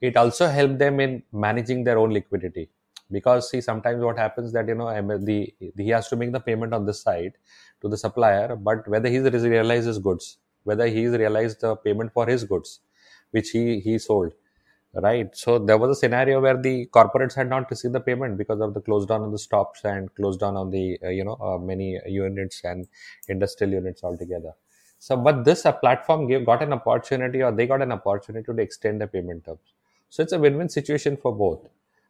It also helped them in managing their own liquidity. Because see, sometimes what happens that, you know, the, he has to make the payment on this side to the supplier, but whether he's realized his goods, whether he's realized the payment for his goods, which he, he sold, right? So there was a scenario where the corporates had not received the payment because of the close down on the stops and close down on the, uh, you know, uh, many units and industrial units altogether. So, but this uh, platform gave, got an opportunity or they got an opportunity to extend the payment terms. So it's a win-win situation for both.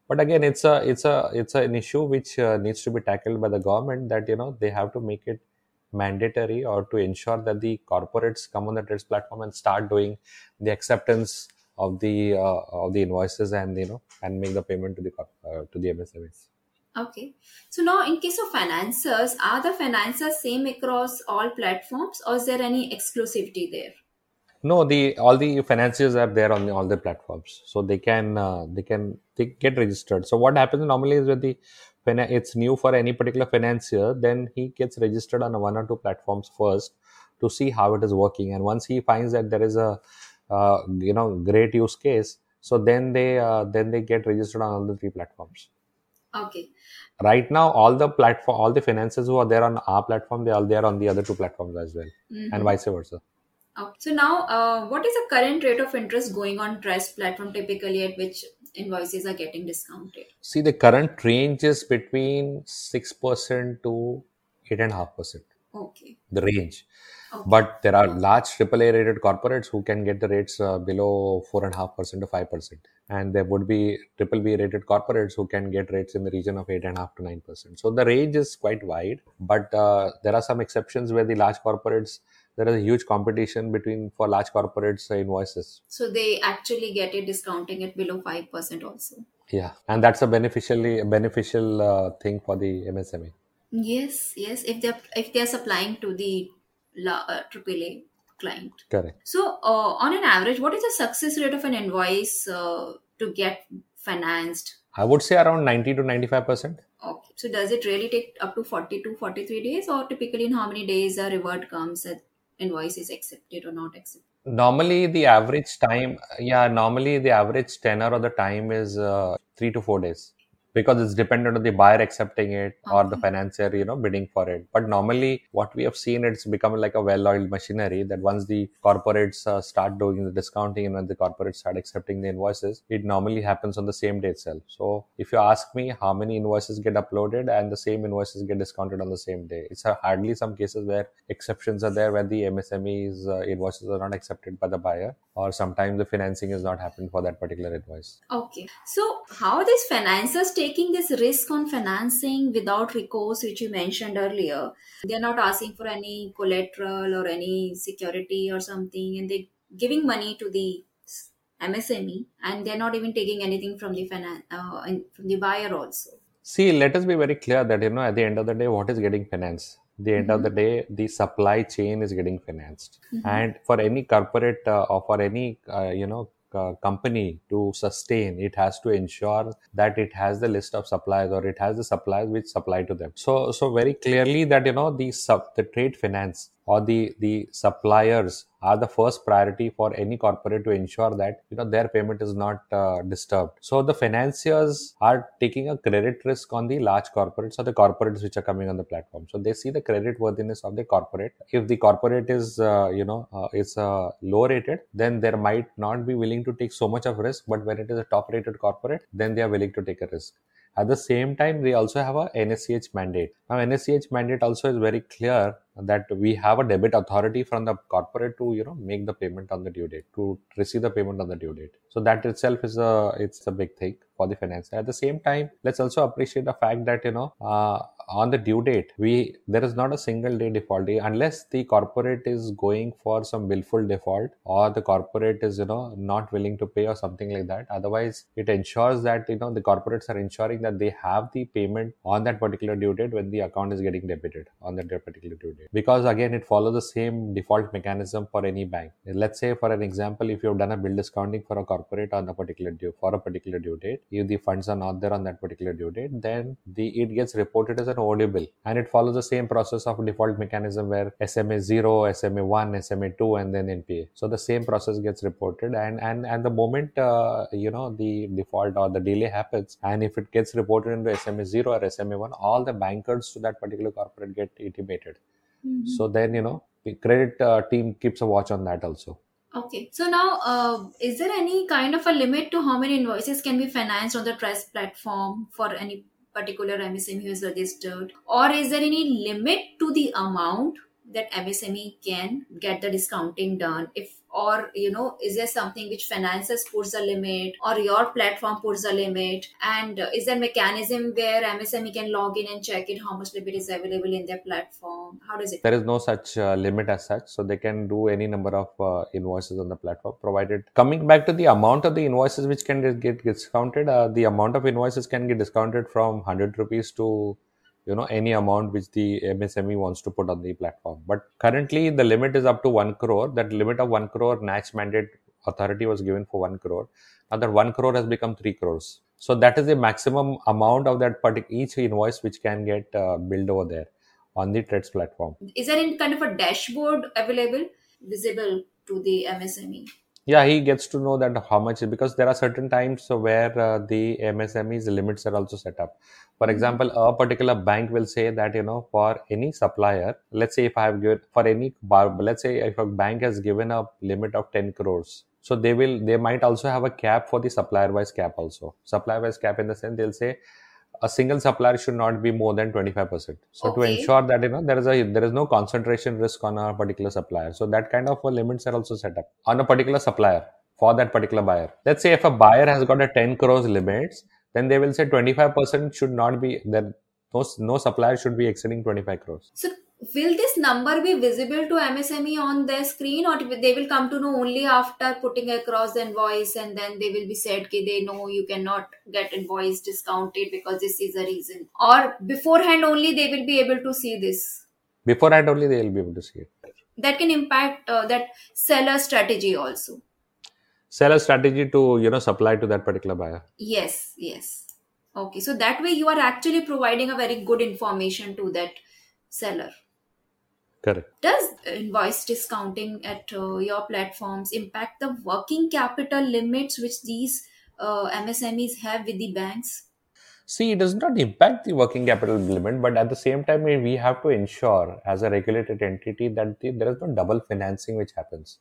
But again, it's a it's a it's an issue which uh, needs to be tackled by the government that, you know, they have to make it mandatory or to ensure that the corporates come on the TReDS platform and start doing the acceptance of the uh, of the invoices and, you know, and make the payment to the uh, to the M S M Es. Okay. So now, in case of financiers, are the financiers same across all platforms, or is there any exclusivity there? No, the all the financiers are there on the, all the platforms, so they can uh, they can they get registered. So what happens normally is when the when it's new for any particular financier, then he gets registered on one or two platforms first to see how it is working. And once he finds that there is a, a uh, you know, great use case, so then they uh, then they get registered on all the three platforms. Okay. Right now, all the platform, all the finances who are there on our platform, they are there on the other two platforms as well, mm-hmm. and vice versa. Oh, so now, uh, what is the current rate of interest going on TReDS platform typically at which invoices are getting discounted? See, the current range is between six percent to eight point five percent. Okay. The range. Okay. But there are large triple A rated corporates who can get the rates uh, below four point five percent to five percent. And there would be triple B rated corporates who can get rates in the region of eight point five percent to nine percent. So the range is quite wide, but uh, there are some exceptions where the large corporates, there is a huge competition between for large corporates uh, invoices. So they actually get it discounting it below five percent also. Yeah. And that's a beneficially beneficial uh, thing for the M S M E. Yes, yes. If they're if they're supplying to the La, uh, triple A client. Correct. So, uh, on an average, what is the success rate of an invoice uh, to get financed? I would say around ninety to ninety-five percent. Okay. So, does it really take up to forty-two, forty-three days, or typically in how many days a revert comes that invoice is accepted or not accepted? Normally, the average time, yeah, normally the average tenor or the time is uh, three to four days. Because it's dependent on the buyer accepting it or okay. the financier, you know, bidding for it. But normally what we have seen, it's become like a well-oiled machinery that once the corporates uh, start doing the discounting and when the corporates start accepting the invoices, it normally happens on the same day itself. So if you ask me how many invoices get uploaded and the same invoices get discounted on the same day, it's hardly some cases where exceptions are there where the M S M Es uh, invoices are not accepted by the buyer, or sometimes the financing has not happened for that particular invoice. Okay. So how are these financiers taking this risk on financing without recourse, which you mentioned earlier? They're not asking for any collateral or any security or something, and they're giving money to the M S M E, and they're not even taking anything from the finan- uh, from the buyer also. See, let us be very clear that, you know, at the end of the day, what is getting financed? The end mm-hmm. of the day, the supply chain is getting financed, mm-hmm. and for any corporate uh, or for any uh, you know uh, company to sustain, it has to ensure that it has the list of suppliers, or it has the suppliers which supply to them. So, so very clearly that, you know, the sub the trade finance or the the suppliers are the first priority for any corporate to ensure that, you know, their payment is not uh, disturbed. So the financiers are taking a credit risk on the large corporates or the corporates which are coming on the platform. So they see the credit worthiness of the corporate. If the corporate is, uh, you know, uh, it's uh, low rated, then there might not be willing to take so much of risk. But when it is a top rated corporate, then they are willing to take a risk. At the same time, they also have a N A C H mandate. Now, N A C H mandate also is very clear that we have a debit authority from the corporate to, you know, make the payment on the due date, to receive the payment on the due date. So that itself is a, it's a big thing for the financier. At the same time, let's also appreciate the fact that, you know, uh, on the due date, we there is not a single day default day unless the corporate is going for some willful default or the corporate is, you know, not willing to pay or something like that. Otherwise, it ensures that, you know, the corporates are ensuring that they have the payment on that particular due date when the account is getting debited on that particular due date. Because again, it follows the same default mechanism for any bank. Let's say, for an example, if you have done a bill discounting for a corporate on a particular due for a particular due date, if the funds are not there on that particular due date, then the it gets reported as a O D bill, and it follows the same process of default mechanism where S M A zero, S M A one, S M A two, and then N P A. So the same process gets reported, and and and the moment uh, you know the default or the delay happens, and if it gets reported into S M A zero or S M A one, all the bankers to that particular corporate get intimated. Mm-hmm. So then, you know, the credit uh, team keeps a watch on that also. Okay. So now, uh, is there any kind of a limit to how many invoices can be financed on the TReDS platform for any particular M S M E who is registered, or is there any limit to the amount that M S M E can get the discounting done? If, or, you know, is there something which finances puts a limit, or your platform puts a limit? And is there a mechanism where M S M E can log in and check it, how much limit is available in their platform? How does it? There is no such uh, limit as such. So they can do any number of uh, invoices on the platform, provided. Coming back to the amount of the invoices which can get discounted, uh, the amount of invoices can get discounted from one hundred rupees to, you know, any amount which the M S M E wants to put on the platform. But currently, the limit is up to one crore. That limit of one crore, NACH mandate authority was given for one crore. Now that one crore has become three crores. So that is the maximum amount of that particular each invoice which can get uh, billed over there on the TReDS platform. Is there any kind of a dashboard available, visible to the M S M E? Yeah, he gets to know that how much, because there are certain times where uh, the M S M Es limits are also set up. For example, a particular bank will say that, you know, for any supplier, let's say if I have given for any bar, let's say if a bank has given a limit of ten crores. So they will, they might also have a cap for the supplier wise cap also. Supplier wise cap in the sense they'll say a single supplier should not be more than twenty-five percent. So okay. to ensure that, you know, there is a there is no concentration risk on a particular supplier. So that kind of limits are also set up on a particular supplier for that particular buyer. Let's say if a buyer has got a ten crores limits, then they will say twenty-five percent should not be there. No, no supplier should be exceeding twenty-five crores. So will this number be visible to M S M E on their screen, or they will come to know only after putting across the invoice, and then they will be said ki they know you cannot get invoice discounted because this is a reason, or beforehand only they will be able to see this? Beforehand only they will be able to see it. That can impact uh, that seller strategy also. Seller strategy to, you know, supply to that particular buyer. Yes, yes. Okay, so that way you are actually providing a very good information to that seller. Correct. Does invoice discounting at uh, your platforms impact the working capital limits which these uh, M S M Es have with the banks? See, it does not impact the working capital limit, but at the same time, we have to ensure as a regulated entity that the, there is no double financing which happens.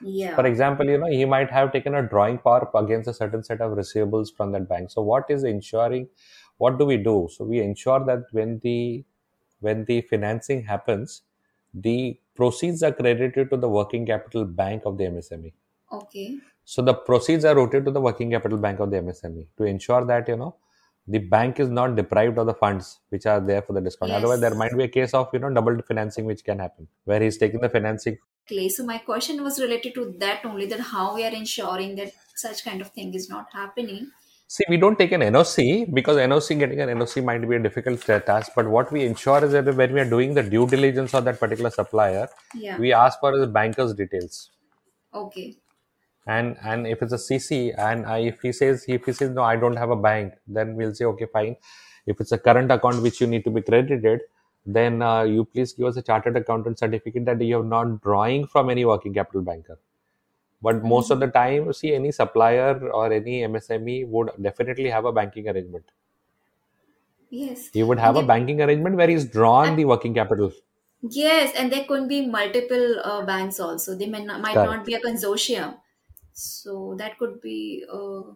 Yeah. For example, you know, he might have taken a drawing power against a certain set of receivables from that bank. So what is ensuring? What do we do? So we ensure that when the when the financing happens, the proceeds are credited to the working capital bank of the M S M E. Okay. So the proceeds are routed to the working capital bank of the M S M E to ensure that, you know, the bank is not deprived of the funds which are there for the discount. Yes. Otherwise, there might be a case of, you know, double financing which can happen where he's taking the financing. Okay. So my question was related to that only, that how we are ensuring that such kind of thing is not happening. See, we don't take an N O C because N O C getting an N O C might be a difficult task. But what we ensure is that when we are doing the due diligence on that particular supplier, yeah. we ask for the banker's details. Okay. And and if it's a C C and I, if he says if he says no, I don't have a bank, then we'll say okay, fine. If it's a current account which you need to be credited, then uh, you please give us a chartered accountant certificate that you are not drawing from any working capital banker. But most of the time, see, any supplier or any M S M E would definitely have a banking arrangement. Yes. He would have and a banking arrangement where he's drawn the working capital. Yes, and there could be multiple uh, banks also. They may not, might Correct. Not be a consortium. So that could be... Uh,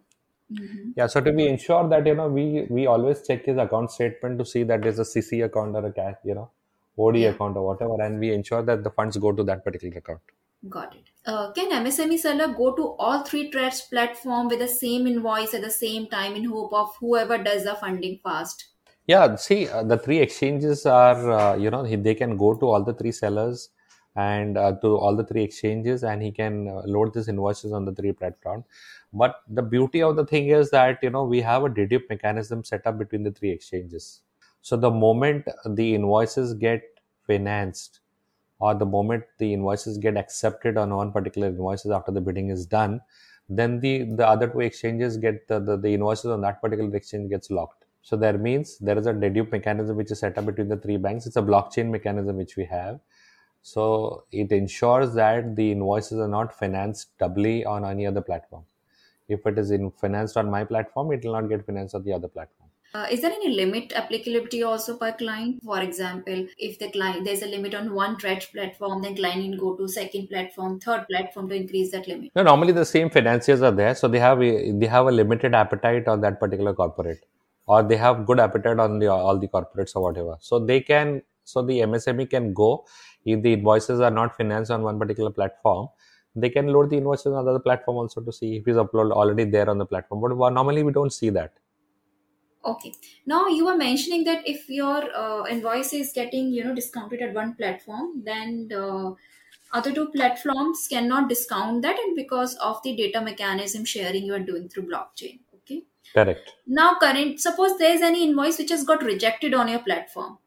mm-hmm. Yeah, so to be ensure that, you know, we, we always check his account statement to see that there's a C C account or a cash, you know, O D yeah. account or whatever. And we ensure that the funds go to that particular account. Got it. Uh, can M S M E seller go to all three TReDS platform with the same invoice at the same time in hope of whoever does the funding fast? Yeah, see, uh, the three exchanges are, uh, you know, he, they can go to all the three sellers and uh, to all the three exchanges, and he can uh, load these invoices on the three platforms. But the beauty of the thing is that, you know, we have a dedupe mechanism set up between the three exchanges. So the moment the invoices get financed, or the moment the invoices get accepted on one particular invoices after the bidding is done, then the, the other two exchanges get the, the, the invoices on that particular exchange gets locked. So that means there is a dedupe mechanism which is set up between the three banks. It's a blockchain mechanism which we have. So it ensures that the invoices are not financed doubly on any other platform. If it is in, financed on my platform, it will not get financed on the other platform. Uh, is there any limit applicability also per client? For example, if the client there's a limit on one TReDS platform, then client can go to second platform, third platform to increase that limit. No, normally the same financiers are there, so they have a, they have a limited appetite on that particular corporate, or they have good appetite on the all the corporates or whatever. So they can, so the M S M E can go if the invoices are not financed on one particular platform. They can load the invoices on another platform also to see if it's uploaded already there on the platform. But normally we don't see that. Okay. Now you were mentioning that if your uh, invoice is getting, you know, discounted at one platform, then the other two platforms cannot discount that, and because of the data mechanism sharing you are doing through blockchain. Okay. Correct. Now, current suppose there is any invoice which has got rejected on your platform,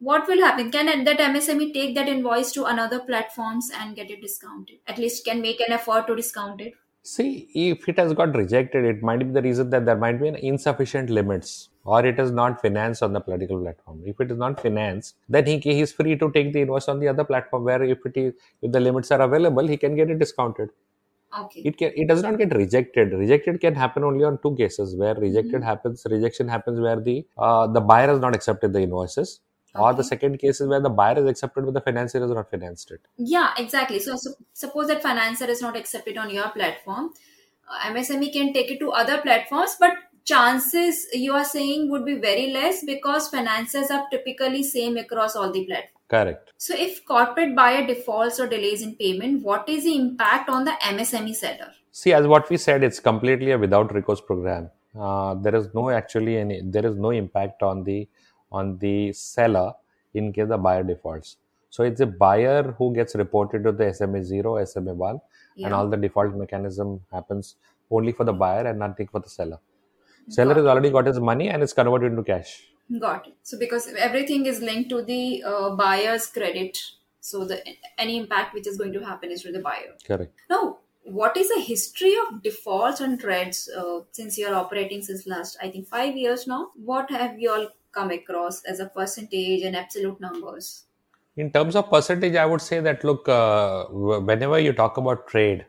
what will happen? Can that M S M E take that invoice to another platforms and get it discounted? At least can make an effort to discount it. See, if it has got rejected, it might be the reason that there might be an insufficient limits, or it is not financed on the political platform. If it is not financed, then he, he is free to take the invoice on the other platform where if it is, if the limits are available, he can get it discounted. Okay. It can, it does not get rejected. Rejected can happen only on two cases where rejected mm-hmm. happens, rejection happens where the uh, the buyer has not accepted the invoices. Okay. Or the second case is where the buyer is accepted but the financier has not financed it. Yeah, exactly. So, so suppose that financier is not accepted on your platform. Uh, M S M E can take it to other platforms, but chances you are saying would be very less because financiers are typically same across all the platforms. Correct. So if corporate buyer defaults or delays in payment, what is the impact on the M S M E seller? See, as what we said, it's completely a without recourse program. Uh, there is no actually any, there is no impact on the on the seller in case the buyer defaults. So it's a buyer who gets reported to the S M A zero, S M A one, yeah. and all the default mechanism happens only for the buyer and nothing for the seller. Seller has already got his money and it's converted into cash. Got it. So because everything is linked to the uh, buyer's credit. So the any impact which is going to happen is to the buyer. Correct. Now, what is the history of defaults on TReDS uh, since you are operating since last, I think, five years now? What have you all come across as a percentage and absolute numbers? In terms of percentage, I would say that, look, uh, whenever you talk about trade,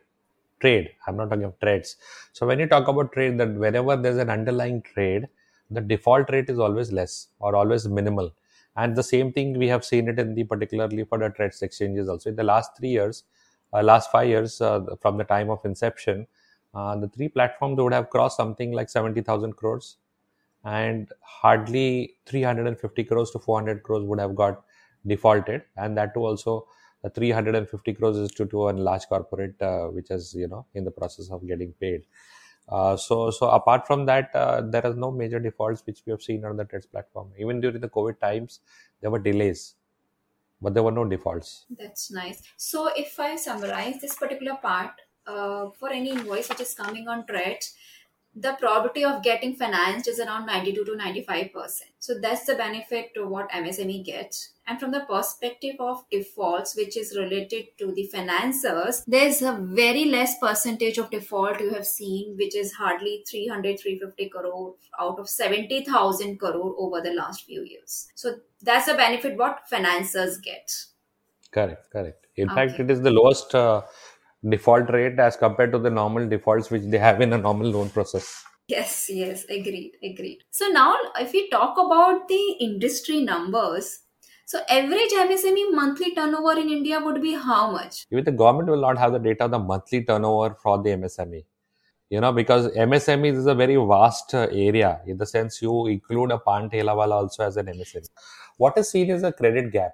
trade, I'm not talking of TReDS. So when you talk about trade, that whenever there's an underlying trade, the default rate is always less or always minimal. And the same thing we have seen it in the particularly for the TReDS exchanges also. In the last three years, uh, last five years uh, from the time of inception, uh, the three platforms would have crossed something like seventy thousand crores and hardly three hundred fifty crores to four hundred crores would have got defaulted. And that too also the three hundred fifty crores is due to a large corporate uh, which is, you know, in the process of getting paid. Uh, so, so apart from that, uh, there are no major defaults which we have seen on the TReDS platform. Even during the COVID times, there were delays, but there were no defaults. That's nice. So, if I summarize this particular part, uh, for any invoice which is coming on TReDS, the probability of getting financed is around ninety-two to ninety-five percent. So, that's the benefit to what M S M E gets. And from the perspective of defaults, which is related to the financiers, there's a very less percentage of default you have seen, which is hardly three hundred to three hundred fifty crore out of seventy thousand crore over the last few years. So that's a benefit what financiers get. Correct, correct. In okay. fact, it is the lowest uh, default rate as compared to the normal defaults which they have in a normal loan process. Yes, yes, agreed, agreed. So now if we talk about the industry numbers, so average M S M E monthly turnover in India would be how much? Even the government will not have the data of the monthly turnover for the M S M E. You know, because M S M E is a very vast area. In the sense, you include a pan thelawala also as an M S M E. What is seen is a credit gap.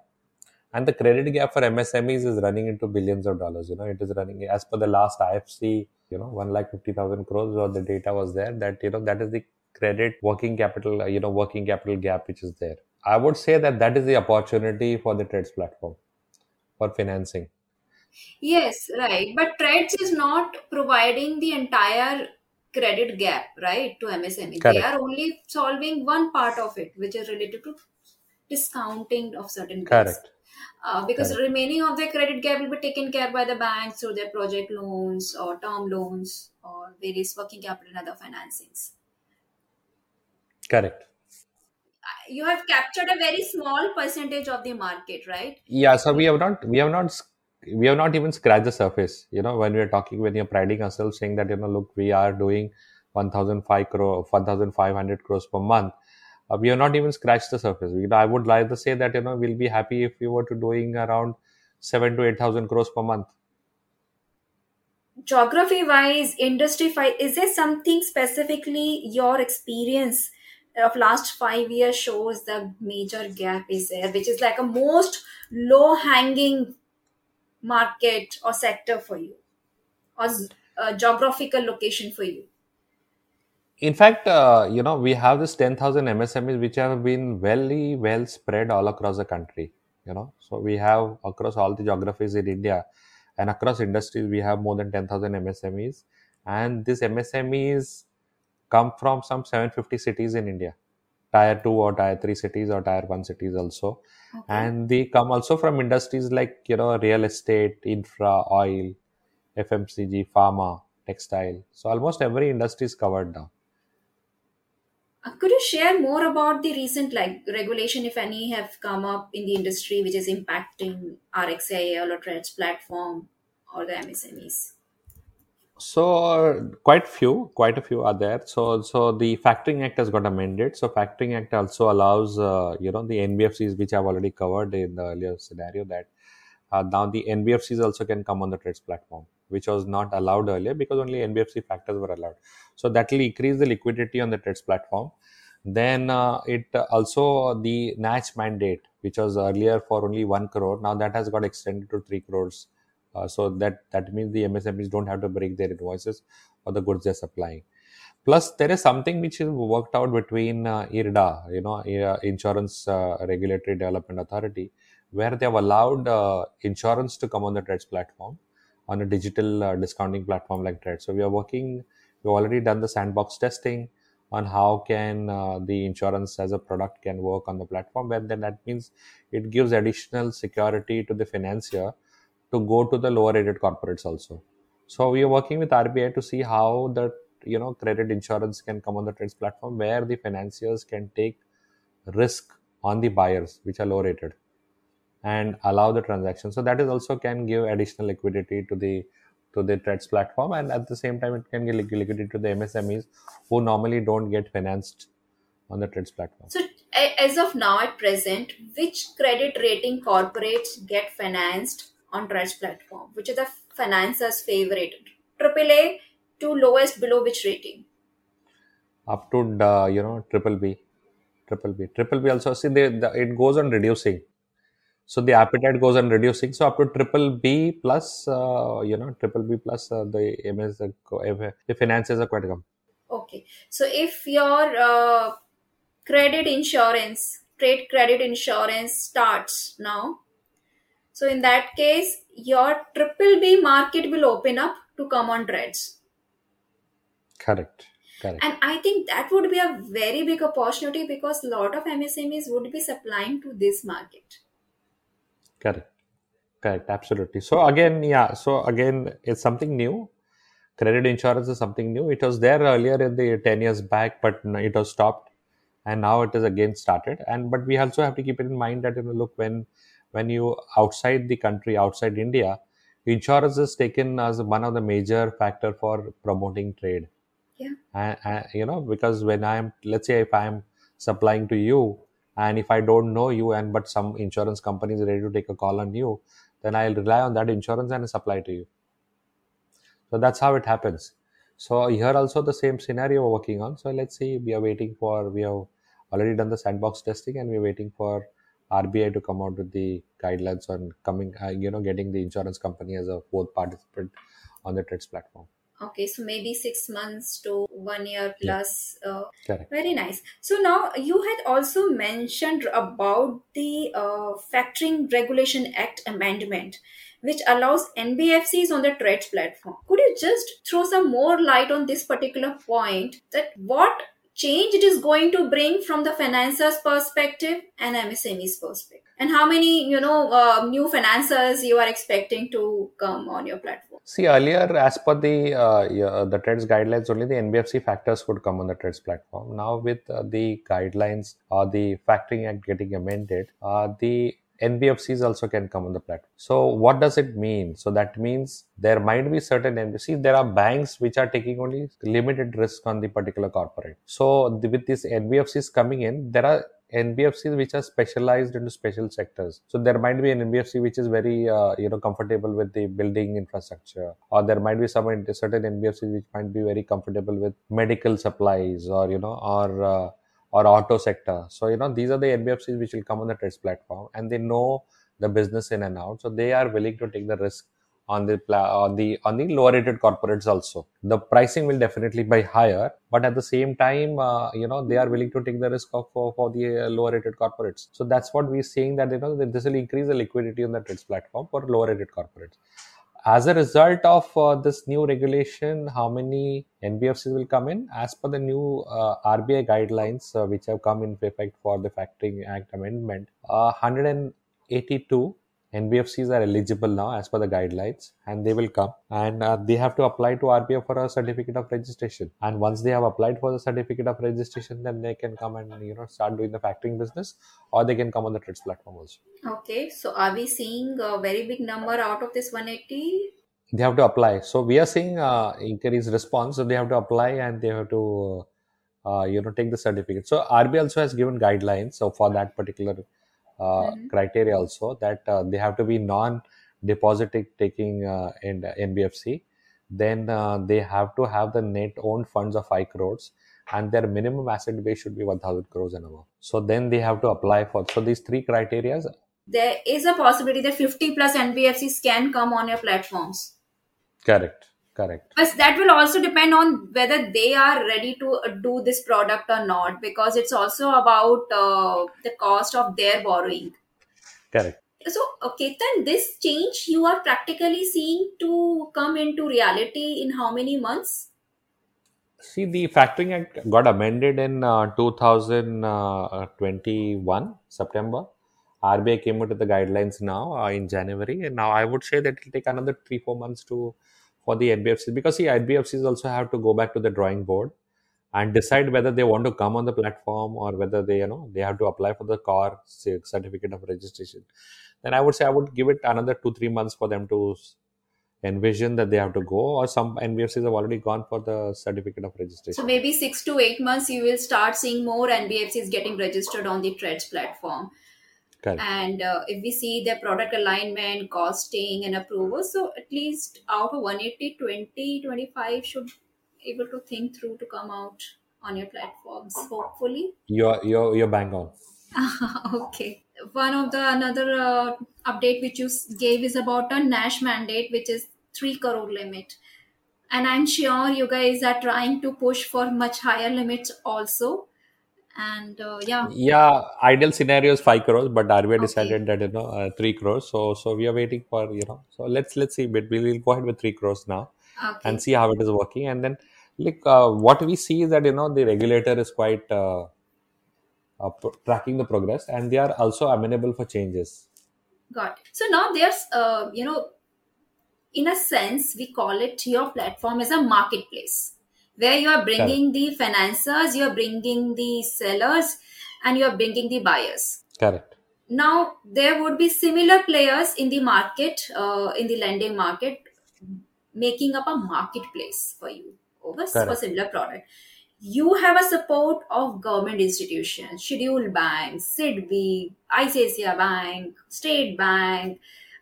And the credit gap for M S M Es is running into billions of dollars. You know, it is running, as per the last I F C, you know, one lakh fifty thousand crores or the data was there. That, you know, that is the credit working capital, you know, working capital gap which is there. I would say that that is the opportunity for the TReDS platform for financing. Yes, right. But TReDS is not providing the entire credit gap, right, to M S M E. Correct. They are only solving one part of it, which is related to discounting of certain credits. Correct. Uh, because Correct. The remaining of the credit gap will be taken care by the banks through their project loans or term loans or various working capital and other financings. Correct. You have captured a very small percentage of the market, right? Yeah, so we have not, we have not, we have not even scratched the surface. You know, when we are talking, when you're priding ourselves, saying that, you know, look, we are doing fifteen hundred crores per month. Uh, we have not even scratched the surface. You know, I would like to say that, you know, we'll be happy if we were to doing around seven to eight thousand crores per month. Geography-wise, industry-wise, is there something specifically your experience of last five years shows the major gap is there, which is like a most low-hanging market or sector for you, or uh, geographical location for you? In fact, uh, you know, we have this ten thousand M S M Es which have been very well spread all across the country, you know. So we have across all the geographies in India and across industries, we have more than ten thousand M S M Es, and these M S M Es come from some seven hundred fifty cities in India, tier two or tier three cities or tier one cities also. Okay. And they come also from industries like, you know, real estate, infra, oil, F M C G, pharma, textile. So almost every industry is covered now. Could you share more about the recent like regulation, if any, have come up in the industry which is impacting R X I L or TReDS platform or the M S M Es? So uh, quite few, quite a few are there. So so the Factoring Act has got amended. So Factoring Act also allows, uh, you know, the N B F Cs, which I've already covered in the earlier scenario, that uh, now the N B F Cs also can come on the TReDS platform, which was not allowed earlier because only N B F C factors were allowed. So that will increase the liquidity on the TReDS platform. Then uh, it also, the NACH mandate, which was earlier for only one crore, now that has got extended to three crores. Uh, so that, that means the M S M Es don't have to break their invoices or the goods they're supplying. Plus, there is something which is worked out between uh, I R D A, you know, uh, Insurance uh, Regulatory Development Authority, where they have allowed uh, insurance to come on the TReDS platform, on a digital uh, discounting platform like TReDS. So we are working, we've already done the sandbox testing on how can uh, the insurance as a product can work on the platform, and then that means it gives additional security to the financier to go to the lower rated corporates also. So we are working with R B I to see how the, you know, credit insurance can come on the TReDS platform, where the financiers can take risk on the buyers, which are low rated, and allow the transaction. So that is also can give additional liquidity to the to the TReDS platform, and at the same time it can give liquidity to the M S M Es who normally don't get financed on the TReDS platform. So as of now at present, which credit rating corporates get financed on TReDS platform? Which are the financiers' favorite? triple A to lowest below which rating? Up to uh, you know triple B, triple B, triple B also. See, they, the, it goes on reducing. So the appetite goes on reducing. So up to triple B plus, uh, you know, triple B plus uh, the M S, uh, the finances are quite come. Okay. So if your uh, credit insurance, trade credit insurance starts now, so in that case, your triple B market will open up to come on TReDS. Correct. Correct. And I think that would be a very big opportunity because a lot of M S M Es would be supplying to this market. Correct. Correct. Absolutely. So again, yeah. So again, it's something new. Credit insurance is something new. It was there earlier in the ten years back, but it was stopped, and now it is again started. And but we also have to keep it in mind that, you know, look, when when you outside the country, outside India, insurance is taken as one of the major factor for promoting trade. Yeah. And, and you know, because when I'm, let's say if I'm supplying to you, and if I don't know you, and but some insurance company is ready to take a call on you, then I'll rely on that insurance and supply to you. So that's how it happens. So here also the same scenario we're working on. So let's see, we are waiting for, we have already done the sandbox testing, and we're waiting for R B I to come out with the guidelines on coming, uh, you know, getting the insurance company as a fourth participant on the TReDS platform. Okay, so maybe six months to one year plus. Yeah. Uh, Correct. Very nice. So now you had also mentioned about the uh, Factoring Regulation Act amendment, which allows N B F Cs on the TReDS platform. Could you just throw some more light on this particular point, that what change it is going to bring from the financier's perspective and M S M E's perspective? And how many, you know, uh, new financiers you are expecting to come on your platform? See, earlier, as per the uh, yeah, the TReDS guidelines, only the N B F C factors would come on the TReDS platform. Now, with uh, the guidelines or uh, the Factoring Act getting amended, uh, the N B F Cs also can come on the platform. So, what does it mean? So, that means there might be certain N B F Cs. There are banks which are taking only limited risk on the particular corporate. So, the, with these N B F Cs coming in, there are N B F Cs which are specialized into special sectors. So there might be an N B F C which is very, uh, you know, comfortable with the building infrastructure, or there might be some certain N B F Cs which might be very comfortable with medical supplies, or, you know, or uh, or auto sector. So, you know, these are the N B F Cs which will come on the TReDS platform, and they know the business in and out, so they are willing to take the risk on the on the on the lower rated corporates also. The pricing will definitely be higher, but at the same time, uh, you know, they are willing to take the risk of for, for the lower rated corporates. So that's what we're seeing, that, you know, that this will increase the liquidity on the TReDS platform for lower rated corporates. As a result of uh, this new regulation, how many N B F Cs will come in? As per the new uh, R B I guidelines, uh, which have come in effect for the Factoring Act amendment, uh, one hundred eighty-two N B F Cs are eligible now as per the guidelines, and they will come, and uh, they have to apply to R B I for a certificate of registration. And once they have applied for the certificate of registration, then they can come and, you know, start doing the factoring business, or they can come on the TReDS platform also. Okay, so are we seeing a very big number out of this one eighty? They have to apply. So we are seeing uh, increased response. So they have to apply and they have to, uh, you know, take the certificate. So R B I also has given guidelines. So for that particular uh, mm-hmm. criteria also, that uh, they have to be non-deposit taking uh, in N B F C. Then uh, they have to have the net owned funds of five crores and their minimum asset base should be one thousand crores and above. So then they have to apply for. So these three criteria. There is a possibility that fifty plus N B F Cs can come on your platforms. Correct, correct. But that will also depend on whether they are ready to do this product or not, because it's also about uh, the cost of their borrowing. Correct. So, Ketan, this change you are practically seeing to come into reality in how many months? See, the Factoring Act got amended in uh, two thousand twenty-one, September. R B I came out with the guidelines now uh, in January, and now I would say that it will take another three, four months to for the N B F Cs, because see, N B F Cs also have to go back to the drawing board and decide whether they want to come on the platform or whether they, you know, they have to apply for the C A R, certificate of registration. Then I would say I would give it another two, three months for them to envision that they have to go, or some N B F Cs have already gone for the certificate of registration. So maybe six to eight months, you will start seeing more N B F Cs getting registered on the TReDS platform. Correct. And uh, if we see their product alignment, costing and approval, so at least out of one eighty, twenty, twenty-five should be able to think through to come out on your platforms, hopefully. You're, you're, you're bang on. Okay. One of the another uh, update which you gave is about a NACH mandate, which is three crore limit. And I'm sure you guys are trying to push for much higher limits also. And uh, yeah, yeah. Ideal scenario is five crores, but R B I okay. decided that you know uh, three crores. So so we are waiting for you know. So let's let's see. But we will go ahead with three crores now okay. and see how it is working. And then like uh, what we see is that you know the regulator is quite uh, uh, pr- tracking the progress, and they are also amenable for changes. Got it. So now there's uh, you know, in a sense we call it your platform as a marketplace, where you are bringing Correct. The financiers, you are bringing the sellers, and you are bringing the buyers. Correct. Now, there would be similar players in the market, uh, in the lending market, making up a marketplace for you over for similar product. You have a support of government institutions, scheduled banks, SIDBI, I C I C I Bank, State Bank,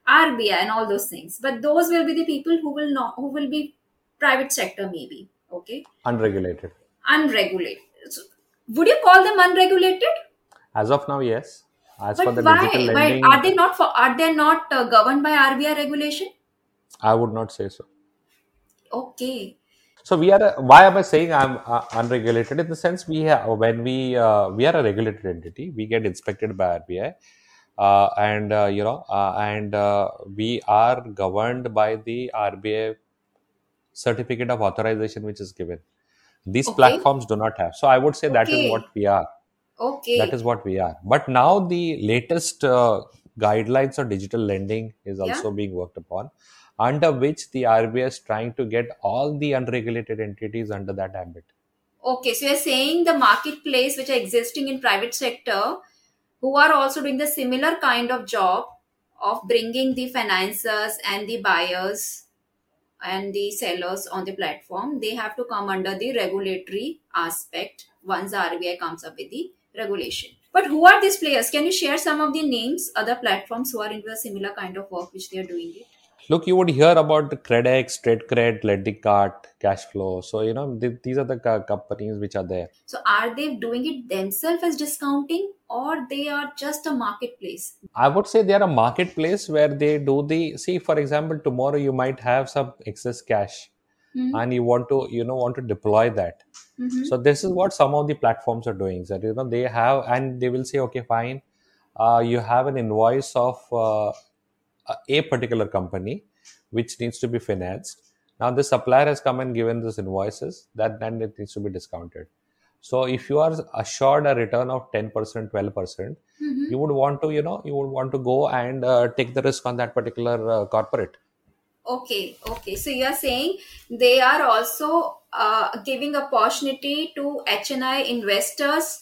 R B I, and all those things. But those will be the people who will not, who will be private sector maybe. Okay. Unregulated. Unregulated. So would you call them unregulated? As of now, yes. As but for the why? Digital lending, why? Are they not for? Are they not uh, governed by R B I regulation? I would not say so. Okay. So we are. A, why am I saying I'm uh, unregulated? In the sense we have, when we uh, we are a regulated entity, we get inspected by R B I, uh, and uh, you know, uh, and uh, we are governed by the R B I. Certificate of authorization which is given. These okay. platforms do not have. So I would say that okay. is what we are. Okay. That is what we are. But now the latest uh, guidelines on digital lending is also yeah. being worked upon, under which the R B I is trying to get all the unregulated entities under that ambit. Okay. So you're saying the marketplace which are existing in private sector, who are also doing the similar kind of job of bringing the financiers and the buyers and the sellers on the platform, they have to come under the regulatory aspect once the R B I comes up with the regulation. But who are these players? Can you share some of the names, other platforms who are into a similar kind of work which they are doing it? Look, you would hear about the TReDS, TradeCred, Lending Cart, Cashflow. So, you know, they, these are the co- companies which are there. So, are they doing it themselves as discounting, or they are just a marketplace? I would say they are a marketplace where they do the... See, for example, tomorrow you might have some excess cash mm-hmm. and you want to, you know, want to deploy that. Mm-hmm. So, this is what some of the platforms are doing. So, you know, they have... And they will say, okay, fine. Uh, you have an invoice of... Uh, a particular company which needs to be financed. Now the supplier has come and given those invoices, that then it needs to be discounted. So if you are assured a return of ten percent, twelve percent, mm-hmm. you would want to, you know, you would want to go and uh, take the risk on that particular uh, corporate. Okay. Okay. So you are saying they are also uh, giving opportunity to H N I investors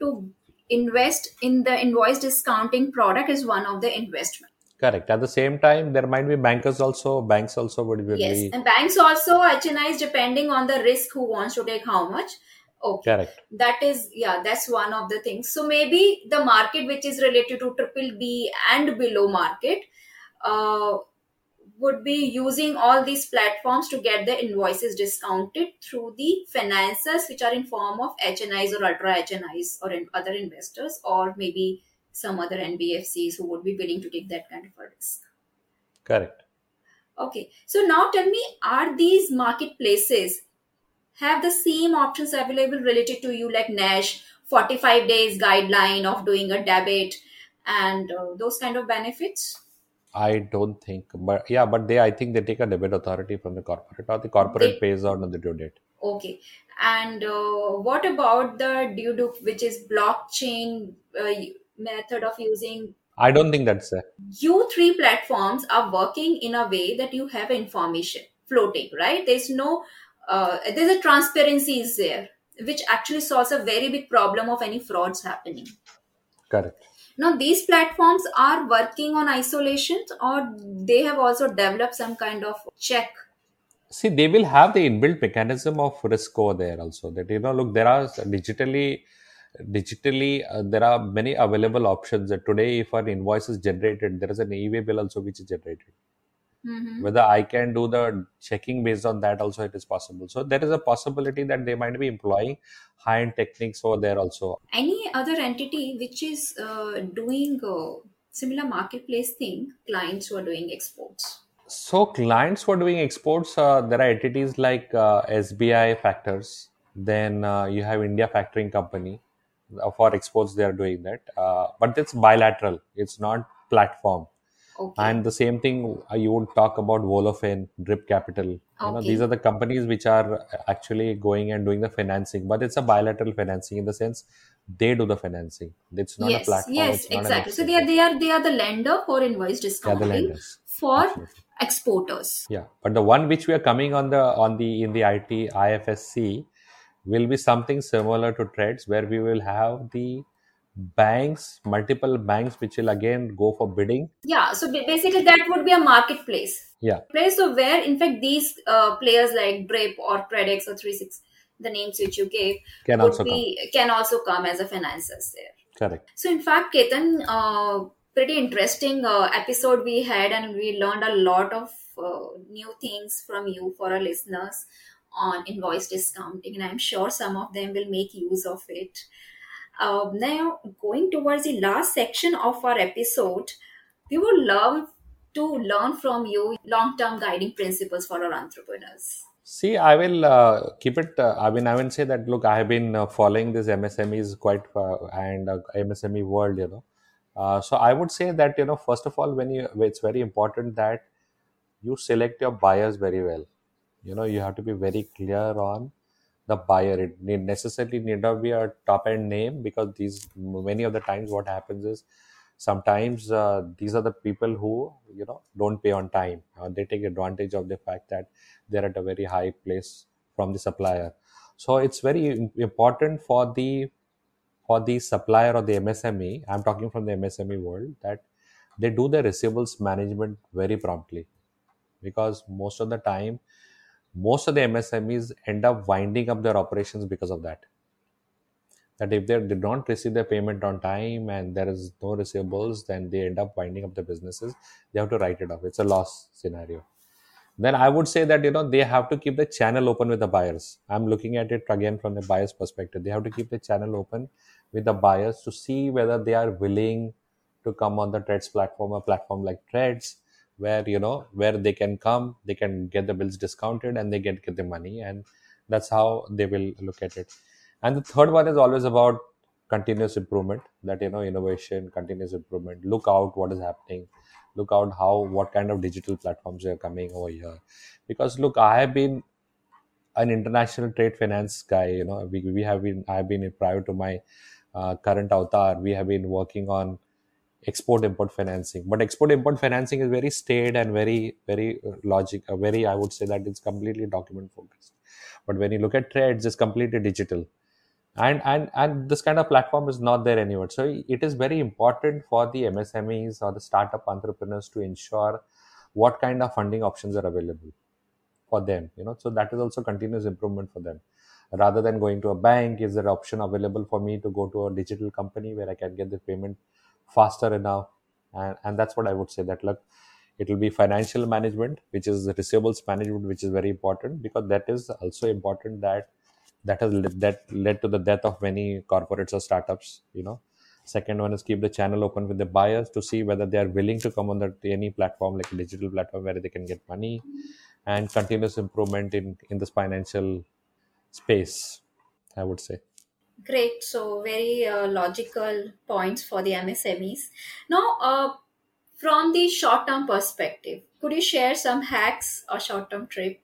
to invest in the invoice discounting product as one of the investments. Correct. At the same time, there might be bankers also, banks also would be. Yes, and banks also, H N Is, depending on the risk, who wants to take how much. Okay. Correct. That is, yeah, that's one of the things. So maybe the market which is related to triple B and below market uh, would be using all these platforms to get the invoices discounted through the financiers, which are in form of H N Is or ultra H N Is or in other investors, or maybe some other N B F Cs who would be willing to take that kind of a risk. Correct. Okay. So now tell me, are these marketplaces have the same options available related to you, like NACH, forty-five days guideline of doing a debit and uh, those kind of benefits? I don't think, but yeah, but they, I think they take a debit authority from the corporate, or the corporate they, pays out on the due date. Okay. And uh, what about the due date, which is blockchain uh, method of using? I don't think that's a... You three platforms are working in a way that you have information floating, right? There's no... Uh, there's a transparency is there, which actually solves a very big problem of any frauds happening. Correct. Now, these platforms are working on isolation, or they have also developed some kind of check. See, they will have the inbuilt mechanism of risk over there also, that, you know, look, there are digitally, digitally, uh, there are many available options that today, if an invoice is generated, there is an e-way bill also, which is generated. Mm-hmm. Whether I can do the checking based on that also, it is possible. So there is a possibility that they might be employing high-end techniques over there also. Any other entity which is uh, doing a similar marketplace thing, clients who are doing exports? So clients who are doing exports, uh, there are entities like uh, S B I Factors. Then uh, you have India Factoring Company. For exports, they are doing that. Uh, but it's bilateral. It's not platform. Okay. And the same thing, you would talk about Volofin, Drip Capital. Okay. You know, these are the companies which are actually going and doing the financing, but it's a bilateral financing in the sense they do the financing. It's not yes, a platform. Yes, exactly. So they are they are they are the lender for invoice discounting for Absolutely. exporters. Yeah, but the one which we are coming on the on the in the I T I F S C will be something similar to TReDS, where we will have the banks, multiple banks, which will again go for bidding. Yeah, so basically that would be a marketplace. Yeah. Place so where, in fact, these uh, players like Drip or TReDS or three six, the names which you gave, can would also be come. can also come as a financiers there. Correct. So in fact, Ketan, uh, pretty interesting uh, episode we had, and we learned a lot of uh, new things from you for our listeners on invoice discounting, and I'm sure some of them will make use of it. Uh, now, going towards the last section of our episode, we would love to learn from you long-term guiding principles for our entrepreneurs. See, I will uh, keep it, uh, I mean, I will say that, look, I have been uh, following this M S M Es quite, uh, and uh, M S M E world, you know. Uh, so, I would say that, you know, first of all, when you, it's very important that you select your buyers very well. You know, you have to be very clear on the buyer. It need necessarily need not be a top-end name, because these many of the times what happens is sometimes uh, these are the people who, you know, don't pay on time. Uh, they take advantage of the fact that they're at a very high place from the supplier. So it's very important for the for the supplier or the M S M E, I'm talking from the M S M E world, that they do the receivables management very promptly, because most of the time, most of the M S M Es end up winding up their operations because of that. That if they did not receive their payment on time and there is no receivables, then they end up winding up the businesses. They have to write it off. It's a loss scenario. Then I would say that, you know, they have to keep the channel open with the buyers. I'm looking at it again from the buyer's perspective. They have to keep the channel open with the buyers to see whether they are willing to come on the TReDS platform, a platform like TReDS, where, you know, where they can come, they can get the bills discounted and they get, get the money, and that's how they will look at it. And the third one is always about continuous improvement, that, you know, innovation, continuous improvement, look out what is happening, look out how, what kind of digital platforms are coming over here. Because look, I have been an international trade finance guy, you know, we, we have been, I've been prior to my uh, current avatar, we have been working on export-import financing. But export-import financing is very staid and very, very logic, very, I would say that it's completely document focused. But when you look at TReDS, it's completely digital. And and and this kind of platform is not there anywhere. So it is very important for the M S M Es or the startup entrepreneurs to ensure what kind of funding options are available for them. You know, so that is also continuous improvement for them. Rather than going to a bank, is there an option available for me to go to a digital company where I can get the payment faster enough? And, and that's what I would say, that look, it will be financial management, which is the receivables management, which is very important, because that is also important, that that has that led to the death of many corporates or startups, you know. Second one is keep the channel open with the buyers to see whether they are willing to come on the, any platform, like a digital platform where they can get money, and continuous improvement in, in this financial space, I would say. Great. So very uh, logical points for the M S M Es. Now, uh, from the short-term perspective, could you share some hacks or short-term trip?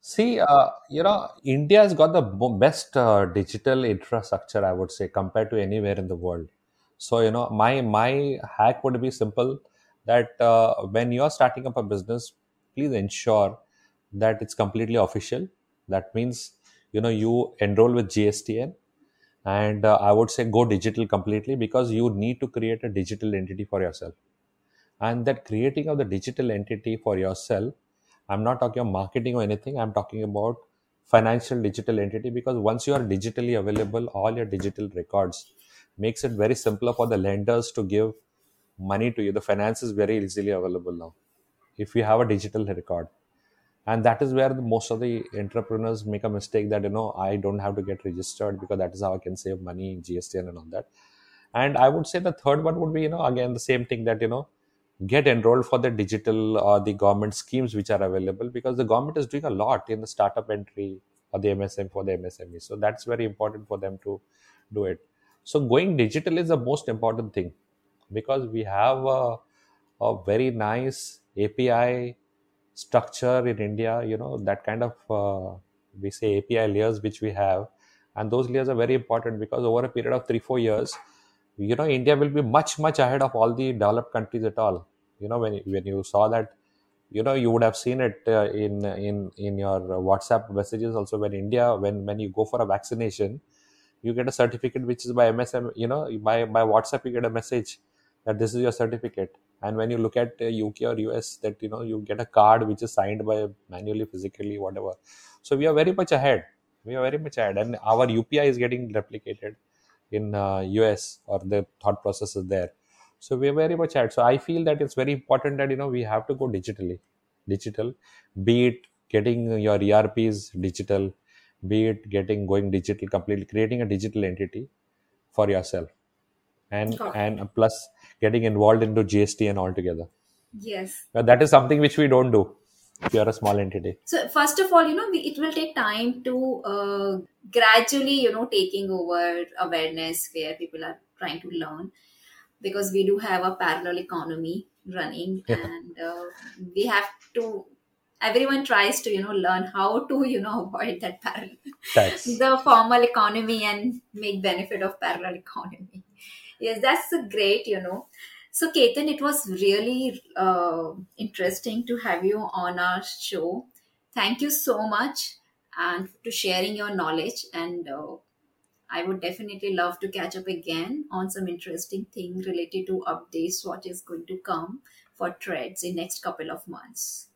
See, uh, you know, India has got the best uh, digital infrastructure, I would say, compared to anywhere in the world. So, you know, my my hack would be simple, that uh, when you are starting up a business, please ensure that it's completely official. That means, you know, you enroll with G S T N, and uh, I would say go digital completely, because you need to create a digital entity for yourself. And that creating of the digital entity for yourself, I'm not talking about marketing or anything. I'm talking about financial digital entity, because once you are digitally available, all your digital records makes it very simpler for the lenders to give money to you. The finance is very easily available now if you have a digital record. And that is where the, most of the entrepreneurs make a mistake, that, you know, I don't have to get registered because that is how I can save money in G S T N and all that. And I would say the third one would be, you know, again, the same thing, that, you know, get enrolled for the digital or the government schemes which are available, because the government is doing a lot in the startup entry or the M S M for the M S M E. So that's very important for them to do it. So going digital is the most important thing, because we have a, a very nice A P I structure in India, you know, that kind of, uh, we say A P I layers which we have. And those layers are very important, because over a period of three, four years, you know, India will be much, much ahead of all the developed countries at all. You know, when when you saw that, you know, you would have seen it uh, in in in your WhatsApp messages also. When India, when when you go for a vaccination, you get a certificate which is by M S M, you know, by, by WhatsApp, you get a message that this is your certificate. And when you look at U K or U S, that, you know, you get a card which is signed by manually, physically, whatever. So we are very much ahead. We are very much ahead. And our U P I is getting replicated in uh, U S, or the thought process is there. So we are very much at. So I feel that it's very important that, you know, we have to go digitally, digital, be it getting your E R Ps digital, be it getting going digital completely, creating a digital entity for yourself, and oh. and plus getting involved into G S T and altogether. Yes. Now that is something which we don't do if you are a small entity. So first of all, you know, we, it will take time to uh, gradually, you know, taking over awareness where people are trying to learn, because we do have a parallel economy running, yeah. and uh, we have to, everyone tries to, you know, learn how to, you know, avoid that parallel, that's the formal economy, and make benefit of parallel economy. Yes, that's a great, you know. So, Ketan, it was really uh, interesting to have you on our show. Thank you so much, and to sharing your knowledge. And uh, I would definitely love to catch up again on some interesting thing related to updates, what is going to come for TReDS in next couple of months.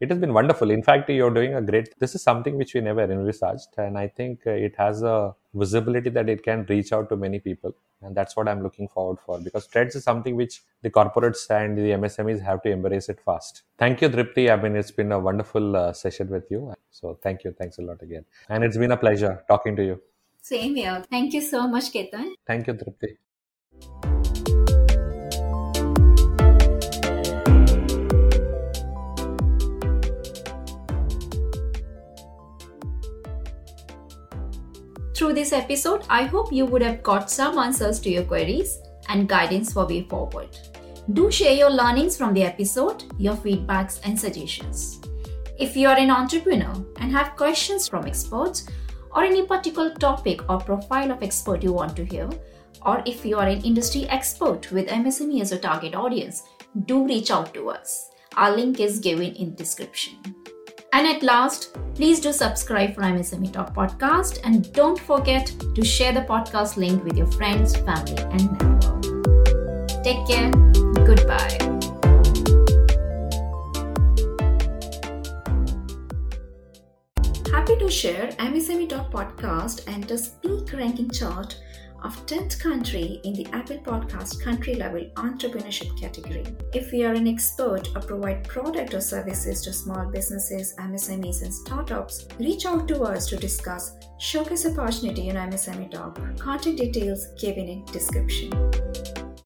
It has been wonderful. In fact, you're doing a great, this is something which we never envisaged. And I think it has a visibility that it can reach out to many people. And that's what I'm looking forward for, because TReDS is something which the corporates and the M S M Es have to embrace it fast. Thank you, Dripti. I mean, it's been a wonderful uh, session with you. So thank you. Thanks a lot again. And it's been a pleasure talking to you. Same here. Thank you so much, Ketan. Thank you, Dripti. Through this episode, I hope you would have got some answers to your queries and guidance for way forward. Do share your learnings from the episode, your feedbacks and suggestions. If you are an entrepreneur and have questions from experts, or any particular topic or profile of expert you want to hear, or if you are an industry expert with M S M E as a target audience, do reach out to us. Our link is given in description. And at last, please do subscribe for M S M E Talk podcast and don't forget to share the podcast link with your friends, family and network. Take care. Goodbye. Happy to share M S M E Talk podcast enters peak ranking chart of tenth country in the Apple Podcast country level entrepreneurship category. If you are an expert or provide product or services to small businesses, M S M Es and startups, reach out to us to discuss showcase opportunity in M S M E Talk. Contact details given in description.